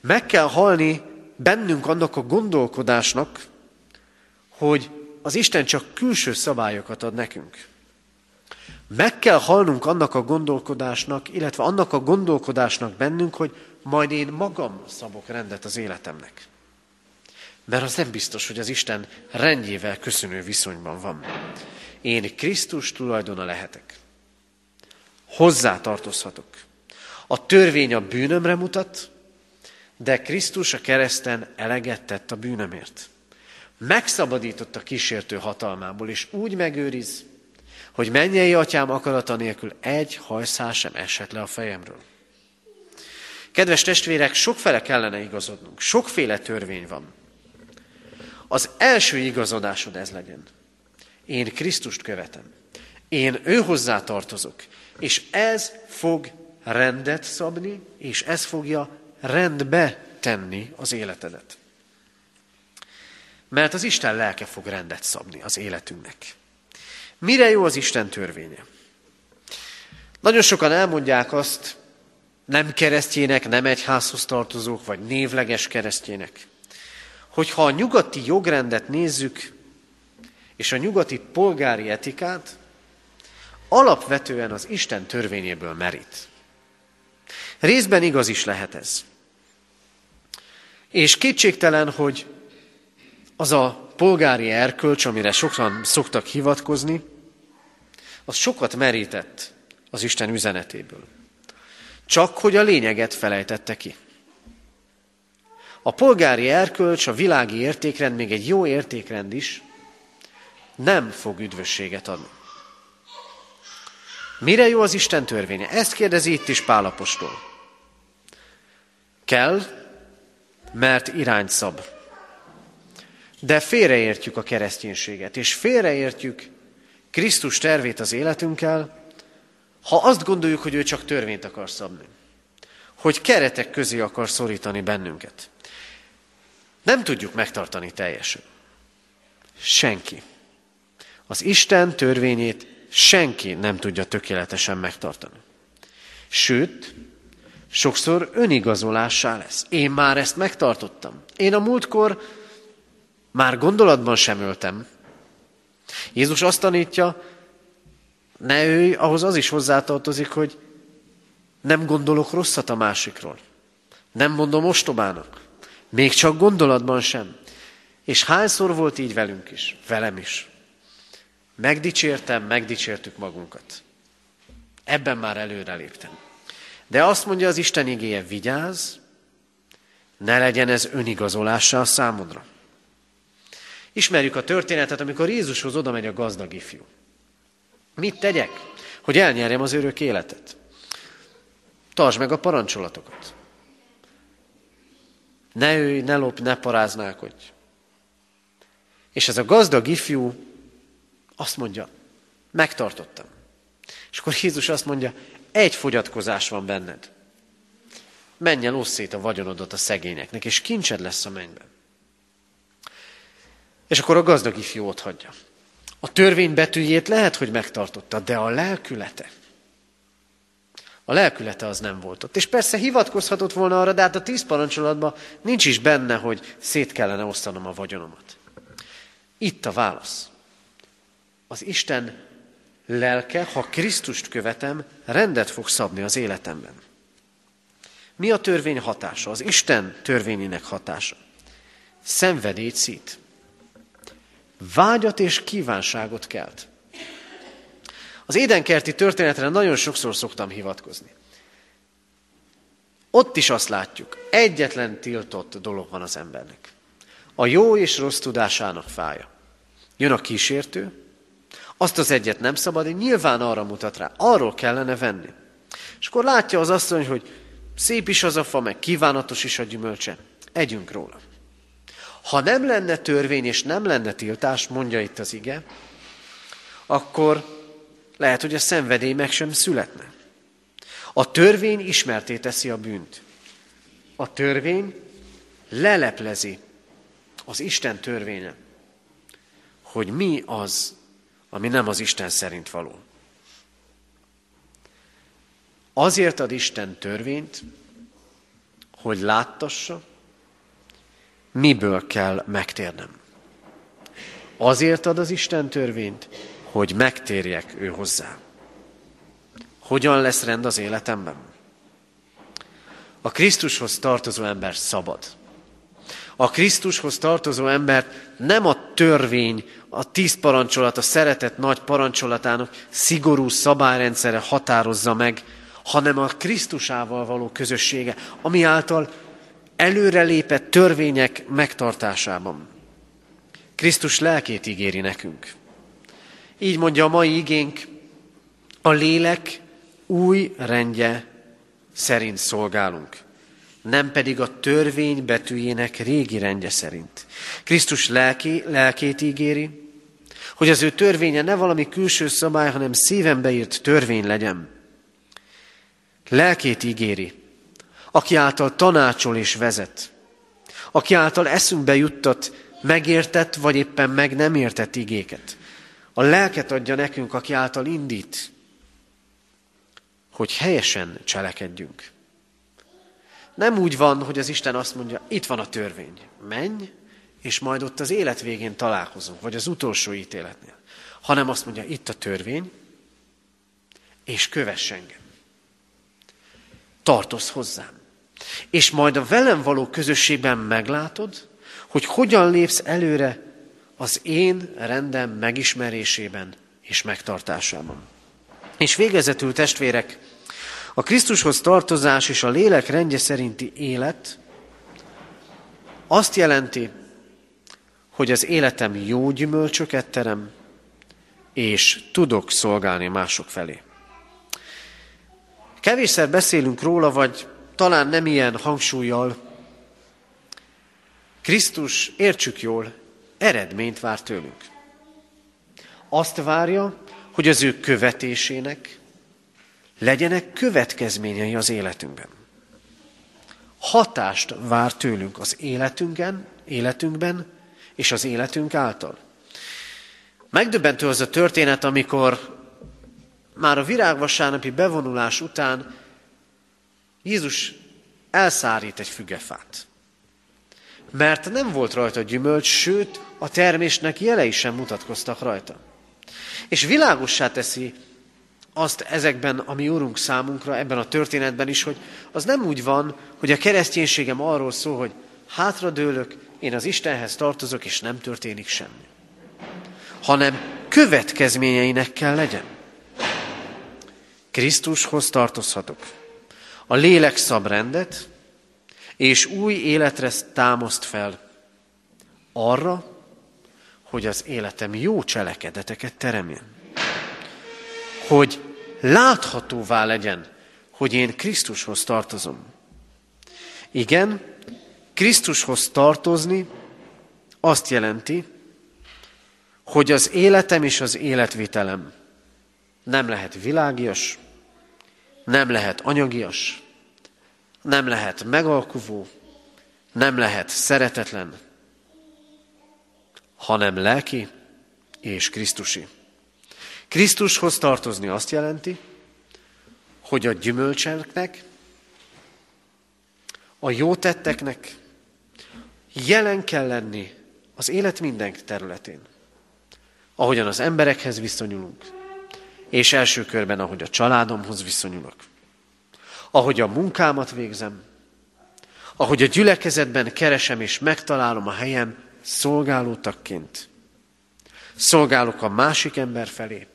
Meg kell halni bennünk annak a gondolkodásnak, hogy az Isten csak külső szabályokat ad nekünk. Meg kell halnunk annak a gondolkodásnak, illetve annak a gondolkodásnak bennünk, hogy majd én magam szabok rendet az életemnek. Mert az nem biztos, hogy az Isten rendjével köszönő viszonyban van. Én Krisztus tulajdona lehetek. Hozzá tartozhatok. A törvény a bűnömre mutat, de Krisztus a kereszten eleget tett a bűnömért. Megszabadított a kísértő hatalmából, és úgy megőriz, hogy mennyei atyám akarata nélkül egy hajszál sem eshet le a fejemről. Kedves testvérek, sokfele kellene igazodnunk. Sokféle törvény van. Az első igazodásod ez legyen. Én Krisztust követem. én őhozzá tartozok, és ez fog rendet szabni, és ez fogja rendbe tenni az életedet. Mert az Isten lelke fog rendet szabni az életünknek. Mire jó az Isten törvénye? Nagyon sokan elmondják azt, nem keresztjének, nem egyházhoz tartozók, vagy névleges keresztjének, hogyha a nyugati jogrendet nézzük, és a nyugati polgári etikát, alapvetően az Isten törvényéből merít. Részben igaz is lehet ez. És kétségtelen, hogy az a polgári erkölcs, amire sokan szoktak hivatkozni, az sokat merített az Isten üzenetéből. Csak hogy a lényeget felejtette ki. A polgári erkölcs, a világi értékrend, még egy jó értékrend is, nem fog üdvösséget adni. Mire jó az Isten törvénye? Ezt kérdezi itt is Pál apostol. Kell, mert irányt szab. De félreértjük a kereszténységet, és félreértjük Krisztus tervét az életünkkel, ha azt gondoljuk, hogy ő csak törvényt akar szabni. Hogy keretek közé akar szorítani bennünket. Nem tudjuk megtartani teljesen. Senki. Az Isten törvényét senki nem tudja tökéletesen megtartani. Sőt, sokszor önigazolássá lesz. Én már ezt megtartottam. Én a múltkor már gondolatban sem öltem. Jézus azt tanítja, ne ölj, ahhoz az is hozzátartozik, hogy nem gondolok rosszat a másikról. Nem mondom ostobának. Még csak gondolatban sem. És hányszor volt így velünk is, velem is. Megdicsértem, megdicsértük magunkat. Ebben már előreléptem. De azt mondja az Isten igéje, vigyázz, ne legyen ez önigazolással a számodra. Ismerjük a történetet, amikor Jézushoz oda megy a gazdag ifjú. Mit tegyek, hogy elnyerjem az örök életet? Tartsd meg a parancsolatokat. Ne ölj, ne lopj, ne paráználkodj. És ez a gazdag ifjú azt mondja, megtartottam. És akkor Jézus azt mondja, egy fogyatkozás van benned. Menj el, oszd szét a vagyonodat a szegényeknek, és kincsed lesz a mennyben. És akkor a gazdag ifjú ott hagyja. A törvény betűjét lehet, hogy megtartotta, de a lelkülete, a lelkülete az nem volt ott. És persze hivatkozhatott volna arra, de hát a tíz parancsolatban nincs is benne, hogy szét kellene osztanom a vagyonomat. Itt a válasz. Az Isten lelke, ha Krisztust követem, rendet fog szabni az életemben. Mi a törvény hatása? Az Isten törvényének hatása. Szenvedélyt szít. Vágyat és kívánságot kelt. Az édenkerti történetre nagyon sokszor szoktam hivatkozni. Ott is azt látjuk, egyetlen tiltott dolog van az embernek. A jó és rossz tudásának fája. Jön a kísértő, azt az egyet nem szabad, és nyilván arra mutat rá, arról kellene venni. És akkor látja az asszony, hogy szép is az a fa, meg kívánatos is a gyümölcse. Együnk róla. Ha nem lenne törvény és nem lenne tiltás, mondja itt az ige, akkor lehet, hogy a szenvedély meg sem születne. A törvény ismerté teszi a bűnt. A törvény leleplezi az Isten törvénye, hogy mi az, ami nem az Isten szerint való. Azért ad Isten törvényt, hogy láttassa, miből kell megtérnem. Azért ad az Isten törvényt, hogy megtérjek ő hozzá. Hogyan lesz rend az életemben? A Krisztushoz tartozó ember szabad. A Krisztushoz tartozó embert nem a törvény, a tíz parancsolat, a szeretet nagy parancsolatának szigorú szabályrendszere határozza meg, hanem a Krisztusával való közössége, ami által előrelépett törvények megtartásában. Krisztus lelkét ígéri nekünk. Így mondja a mai igénk, a lélek új rendje szerint szolgálunk, nem pedig a törvény betűjének régi rendje szerint. Krisztus lelki, lelkét ígéri, hogy az ő törvénye ne valami külső szabály, hanem szívembe írt törvény legyen. Lelkét ígéri, aki által tanácsol és vezet, aki által eszünkbe juttat megértett, vagy éppen meg nem értett igéket. A lelket adja nekünk, aki által indít, hogy helyesen cselekedjünk. Nem úgy van, hogy az Isten azt mondja, itt van a törvény, menj, és majd ott az élet végén találkozunk, vagy az utolsó ítéletnél. Hanem azt mondja, itt a törvény, és kövess engem. Tartozz hozzám. És majd a velem való közösségben meglátod, hogy hogyan lépsz előre az én rendem megismerésében és megtartásában. És végezetül, testvérek, a Krisztushoz tartozás és a lélek rendje szerinti élet azt jelenti, hogy az életem jó gyümölcsöket terem, és tudok szolgálni mások felé. Kevésszer beszélünk róla, vagy talán nem ilyen hangsúlyjal. Krisztus, értsük jól, eredményt vár tőlünk. Azt várja, hogy az ő követésének legyenek következményei az életünkben. Hatást vár tőlünk az életünkben, életünkben és az életünk által. Megdöbbentő az a történet, amikor már a virágvasárnapi bevonulás után Jézus elszárít egy fügefát. Mert nem volt rajta gyümölcs, sőt, a termésnek jelei sem mutatkoztak rajta. És világossá teszi azt ezekben, ami Úrunk számunkra, ebben a történetben is, hogy az nem úgy van, hogy a kereszténységem arról szól, hogy hátradőlök, én az Istenhez tartozok, és nem történik semmi. Hanem következményeinek kell legyen. Krisztushoz tartozhatok. A lélek szab rendet, és új életre támaszt fel arra, hogy az életem jó cselekedeteket teremjen. Hogy láthatóvá legyen, hogy én Krisztushoz tartozom. Igen, Krisztushoz tartozni azt jelenti, hogy az életem és az életvitelem nem lehet világias, nem lehet anyagias, nem lehet megalkuvó, nem lehet szeretetlen, hanem lelki és Krisztusi. Krisztushoz tartozni azt jelenti, hogy a gyümölcseknek, a jó tetteknek jelen kell lenni az élet minden területén. Ahogyan az emberekhez viszonyulunk, és első körben, ahogy a családomhoz viszonyulok. Ahogy a munkámat végzem, ahogy a gyülekezetben keresem és megtalálom a helyem szolgáló tagként. Szolgálok a másik ember felé,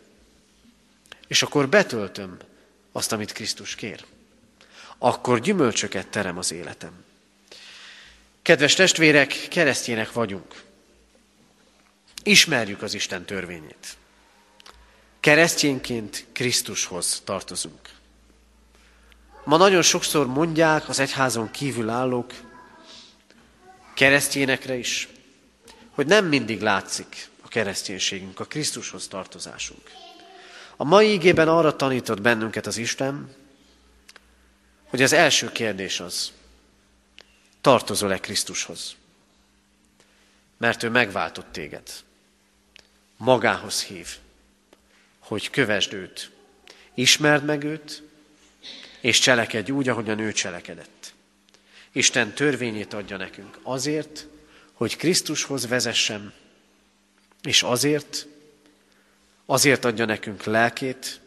és akkor betöltöm azt, amit Krisztus kér. Akkor gyümölcsöket terem az életem. Kedves testvérek, keresztjének vagyunk. Ismerjük az Isten törvényét. Keresztjénként Krisztushoz tartozunk. Ma nagyon sokszor mondják az egyházon kívül állók, keresztjénekre is, hogy nem mindig látszik a kereszténységünk, a Krisztushoz tartozásunk. A mai igében arra tanított bennünket az Isten, hogy az első kérdés az, tartozol-e Krisztushoz? Mert ő megváltott téged, magához hív, hogy kövesd őt, ismerd meg őt, és cselekedj úgy, ahogyan ő cselekedett. Isten törvényét adja nekünk azért, hogy Krisztushoz vezessem, és azért, azért adja nekünk lelkét,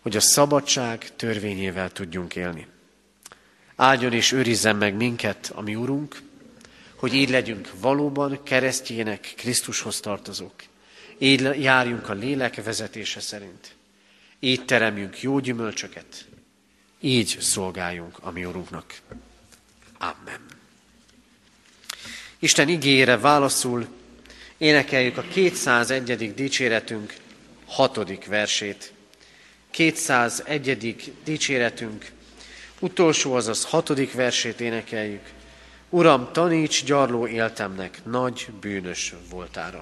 hogy a szabadság törvényével tudjunk élni. Áldjon és őrizzen meg minket, a mi Urunk, hogy így legyünk valóban keresztjének, Krisztushoz tartozók. Így járjunk a lélek vezetése szerint. Így teremjünk jó gyümölcsöket. Így szolgáljunk a mi Urunknak. Amen. Isten igéjére válaszul énekeljük a kétszázegyedik dicséretünk hatodik versét. kétszázegyedik dicséretünk utolsó, azaz hatodik versét énekeljük. Uram, taníts gyarló éltemnek nagy bűnös voltára.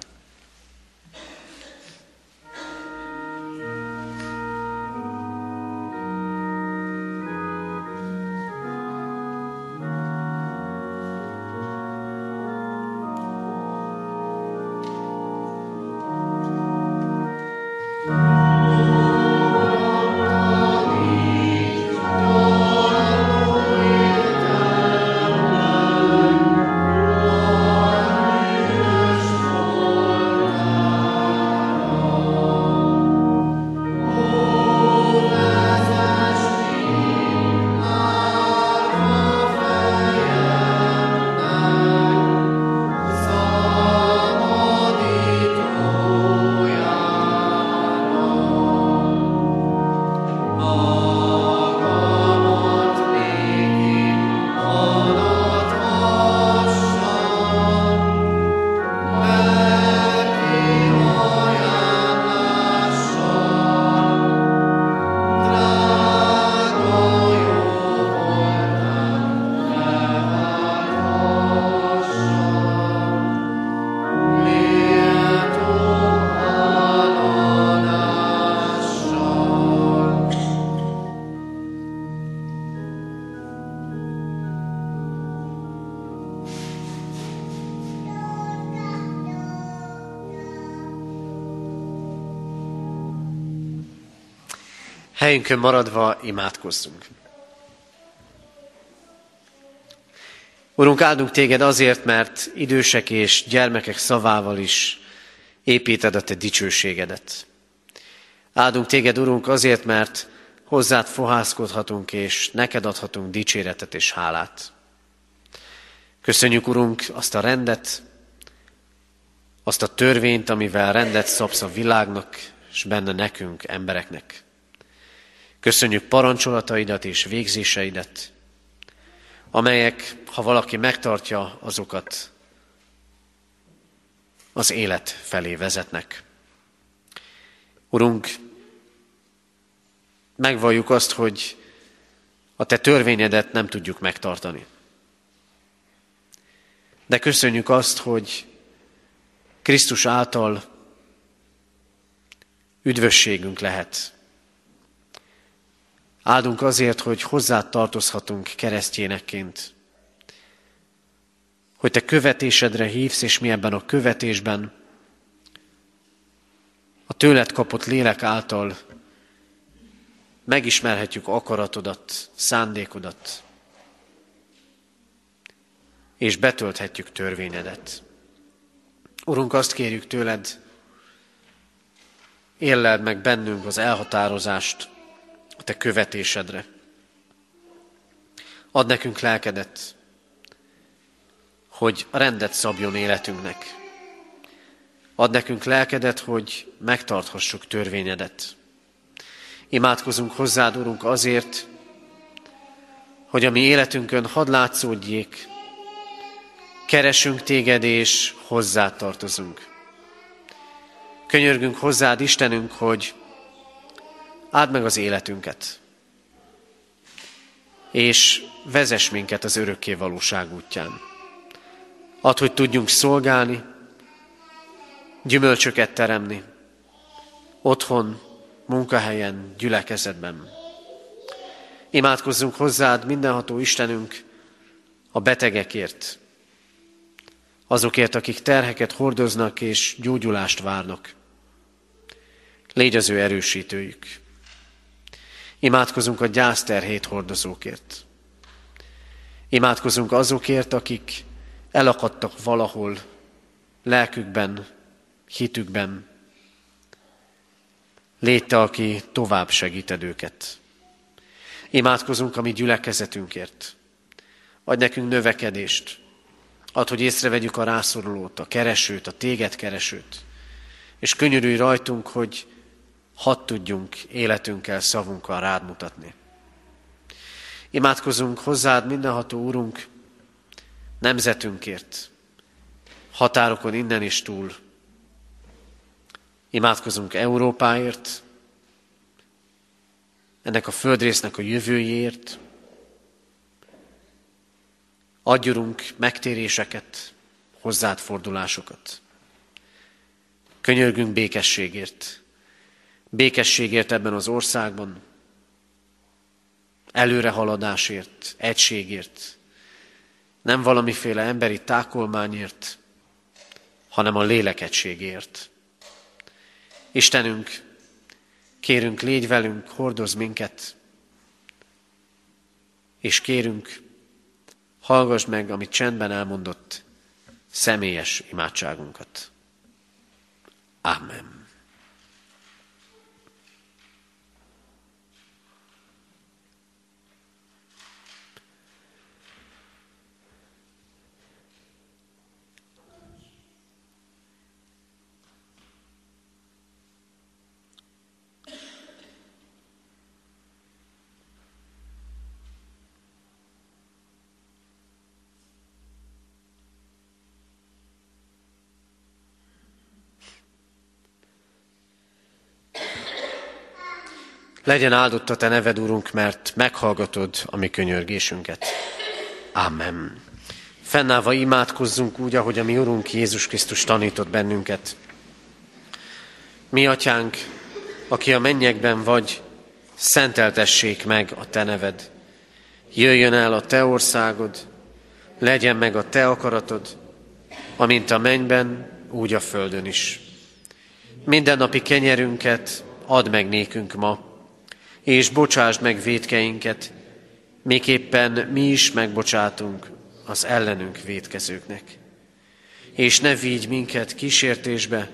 Helyünkön maradva imádkozzunk. Urunk, áldunk téged azért, mert idősek és gyermekek szavával is építed a te dicsőségedet. Áldunk téged, Urunk, azért, mert hozzád fohászkodhatunk, és neked adhatunk dicséretet és hálát. Köszönjük, Urunk, azt a rendet, azt a törvényt, amivel rendet szabsz a világnak, és benne nekünk, embereknek. Köszönjük parancsolataidat és végzéseidet, amelyek, ha valaki megtartja azokat, az élet felé vezetnek. Urunk, megvalljuk azt, hogy a te törvényedet nem tudjuk megtartani. De köszönjük azt, hogy Krisztus által üdvösségünk lehet. Áldunk azért, hogy hozzád tartozhatunk keresztjénekként, hogy te követésedre hívsz, és mi ebben a követésben a tőled kapott lélek által megismerhetjük akaratodat, szándékodat, és betölthetjük törvényedet. Urunk, azt kérjük tőled, élleld meg bennünk az elhatározást a te követésedre. Add nekünk lelkedet, hogy rendet szabjon életünknek. Add nekünk lelkedet, hogy megtarthassuk törvényedet. Imádkozunk hozzád, Urunk, azért, hogy a mi életünkön hadd látszódjék, keresünk téged, és hozzád tartozunk. Könyörgünk hozzád, Istenünk, hogy áld meg az életünket, és vezess minket az örökké valóság útján. Add, hogy tudjunk szolgálni, gyümölcsöket teremni, otthon, munkahelyen, gyülekezetben. Imádkozzunk hozzád, mindenható Istenünk, a betegekért, azokért, akik terheket hordoznak és gyógyulást várnak. Légy az ő erősítőjük. Imádkozunk a gyászterhét hordozókért. Imádkozunk azokért, akik elakadtak valahol lelkükben, hitükben. Légy te, aki tovább segíted őket. Imádkozunk a mi gyülekezetünkért. Adj nekünk növekedést. Add, hogy észrevegyük a rászorulót, a keresőt, a téged keresőt. És könyörülj rajtunk, hogy hadd tudjunk életünkkel, szavunkkal rád mutatni. Imádkozunk hozzád, mindenható Úrunk, nemzetünkért, határokon innen is túl. Imádkozunk Európáért, ennek a földrésznek a jövőjéért. Adj, Urunk, megtéréseket, hozzád fordulásokat. Könyörgünk békességért. Békességért ebben az országban, előrehaladásért, egységért, nem valamiféle emberi tákolmányért, hanem a lélek egységért. Istenünk, kérünk, légy velünk, hordozz minket, és kérünk, hallgass meg, amit csendben elmondott, személyes imádságunkat. Amen. Legyen áldott a te neved, Urunk, mert meghallgatod a mi könyörgésünket. Amen. Fennállva imádkozzunk úgy, ahogy a mi Urunk Jézus Krisztus tanított bennünket. Mi, Atyánk, aki a mennyekben vagy, szenteltessék meg a te neved. Jöjjön el a te országod, legyen meg a te akaratod, amint a mennyben, úgy a földön is. Mindennapi kenyerünket add meg nékünk ma, és bocsásd meg vétkeinket, miképpen mi is megbocsátunk az ellenünk vétkezőknek. És ne vígy minket kísértésbe,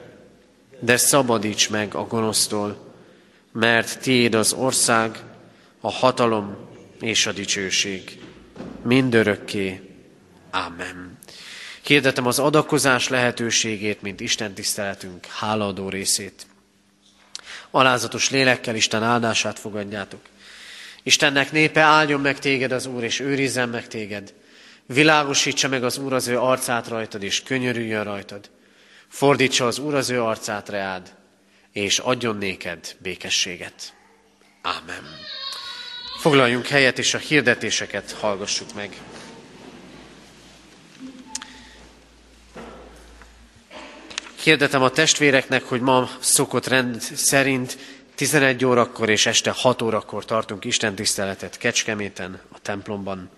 de szabadíts meg a gonosztól, mert tiéd az ország, a hatalom és a dicsőség. Mindörökké. Ámen. Hirdetem az adakozás lehetőségét, mint Isten tiszteletünk hálaadó részét. Alázatos lélekkel Isten áldását fogadjátok. Istennek népe, áldjon meg téged az Úr, és őrizzen meg téged. Világosítsa meg az Úr az ő arcát rajtad, és könyörüljön rajtad. Fordítsa az Úr az ő arcát reád, és adjon néked békességet. Ámen. Foglaljunk helyet, és a hirdetéseket hallgassuk meg. Hirdetem a testvéreknek, hogy ma szokott rend szerint tizenegy órakor és este hat órakor tartunk istentiszteletet Kecskeméten, a templomban.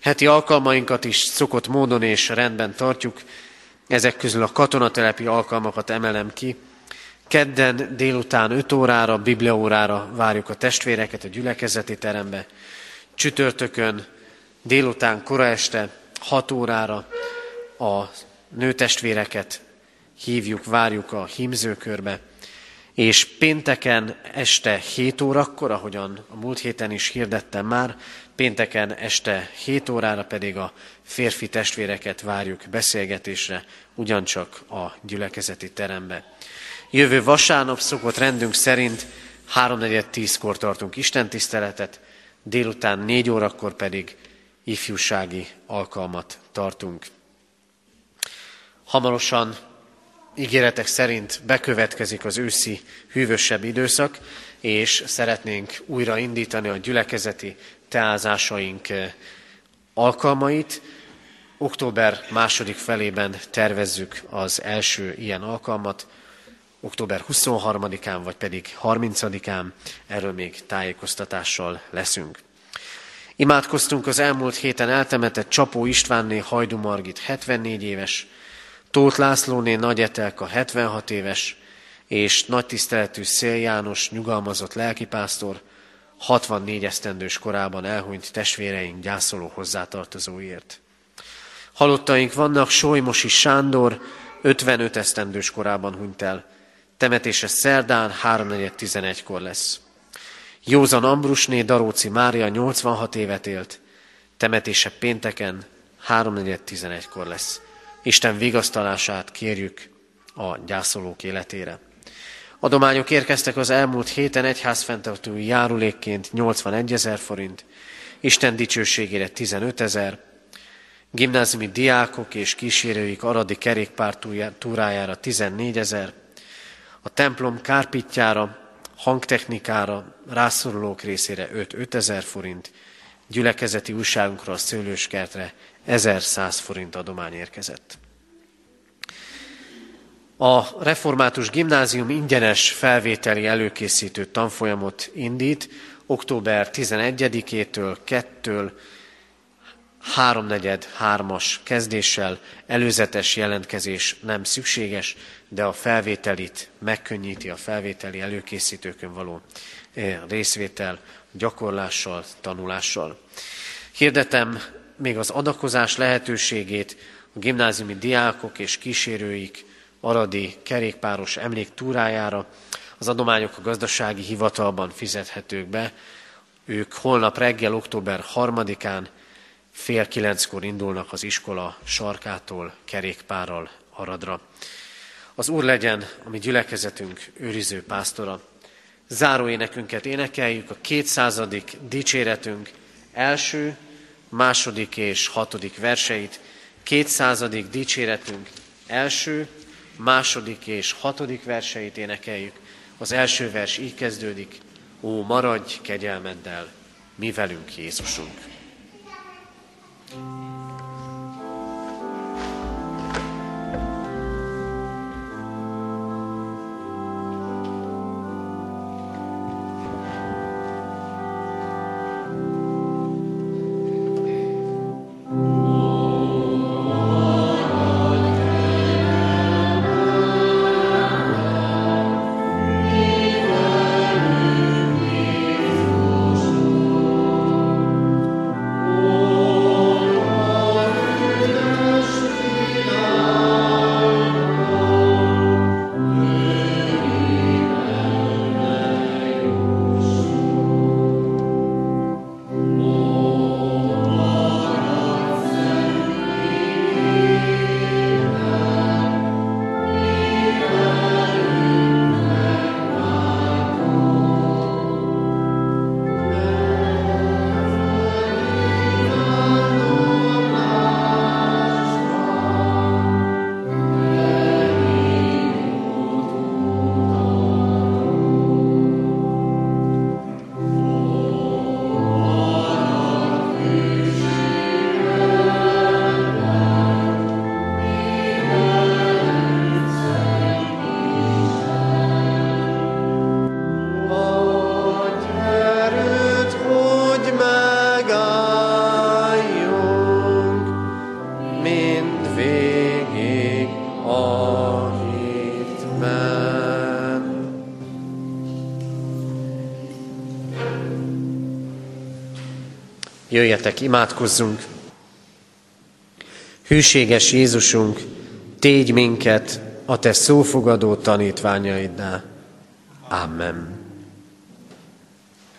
Heti alkalmainkat is szokott módon és rendben tartjuk, ezek közül a katonatelepi alkalmakat emelem ki. Kedden délután öt órára, bibliaórára várjuk a testvéreket a gyülekezeti terembe. Csütörtökön délután kora este hat órára a nőtestvéreket hívjuk, várjuk a hímzőkörbe, és pénteken este hét órakor, ahogyan a múlt héten is hirdettem már, pénteken este hét órára pedig a férfi testvéreket várjuk beszélgetésre, ugyancsak a gyülekezeti terembe. Jövő vasárnap szokott rendünk szerint háromnegyed tízkor tartunk istentiszteletet, délután négy órakor pedig ifjúsági alkalmat tartunk. Hamarosan ígéretek szerint bekövetkezik az őszi hűvösebb időszak, és szeretnénk újra indítani a gyülekezeti teázásaink alkalmait. Október második felében tervezzük az első ilyen alkalmat, október huszonharmadikán vagy pedig harmincadikán, erről még tájékoztatással leszünk. Imádkoztunk az elmúlt héten eltemetett Csapó Istvánné Hajdú Margit hetvennégy éves, Tóth Lászlóné Nagy Etelka hetvenhat éves, és nagy tiszteletű Szél János nyugalmazott lelkipásztor hatvannégy esztendős korában elhunyt testvéreink gyászoló hozzátartozóért. Halottaink vannak: Sólymosi Sándor ötvenöt esztendős korában hunyt el, temetése szerdán háromnegyed tizenegykor lesz. Józan Ambrusné Daróci Mária nyolcvanhat évet élt, temetése pénteken háromnegyed tizenegykor lesz. Isten vigasztalását kérjük a gyászolók életére. Adományok érkeztek az elmúlt héten: egyházfenntartói járulékként nyolcvanegyezer forint, Isten dicsőségére tizenötezer, gimnáziumi diákok és kísérőik aradi kerékpár túrájára tizennégyezer, a templom kárpitjára, hangtechnikára rászorulók részére öt-ötezer forint, gyülekezeti újságunkra, a szőlőskertre ezerszáz forint adomány érkezett. A Református Gimnázium ingyenes felvételi előkészítő tanfolyamot indít október tizenegyedikétől kettőtől háromnegyed hármas kezdéssel. Előzetes jelentkezés nem szükséges, de a felvételit megkönnyíti a felvételi előkészítőkön való részvétel gyakorlással, tanulással. Hirdetem még az adakozás lehetőségét: a gimnáziumi diákok és kísérőik aradi kerékpáros emléktúrájára. Az adományok a gazdasági hivatalban fizethetők be. Ők holnap reggel, október harmadikán fél kilenckor indulnak az iskola sarkától kerékpárral Aradra. Az Úr legyen a mi gyülekezetünk őriző pásztora. Záró énekünket énekeljük, a kétszázadik dicséretünk első, második és hatodik verseit. Kétszázadik dicséretünk első, második és hatodik verseit énekeljük. Az első vers így kezdődik: Ó, maradj kegyelmeddel, mi velünk Jézusunk. Jöjjetek, imádkozzunk! Hűséges Jézusunk, tégy minket a te szófogadó tanítványaiddá. Amen.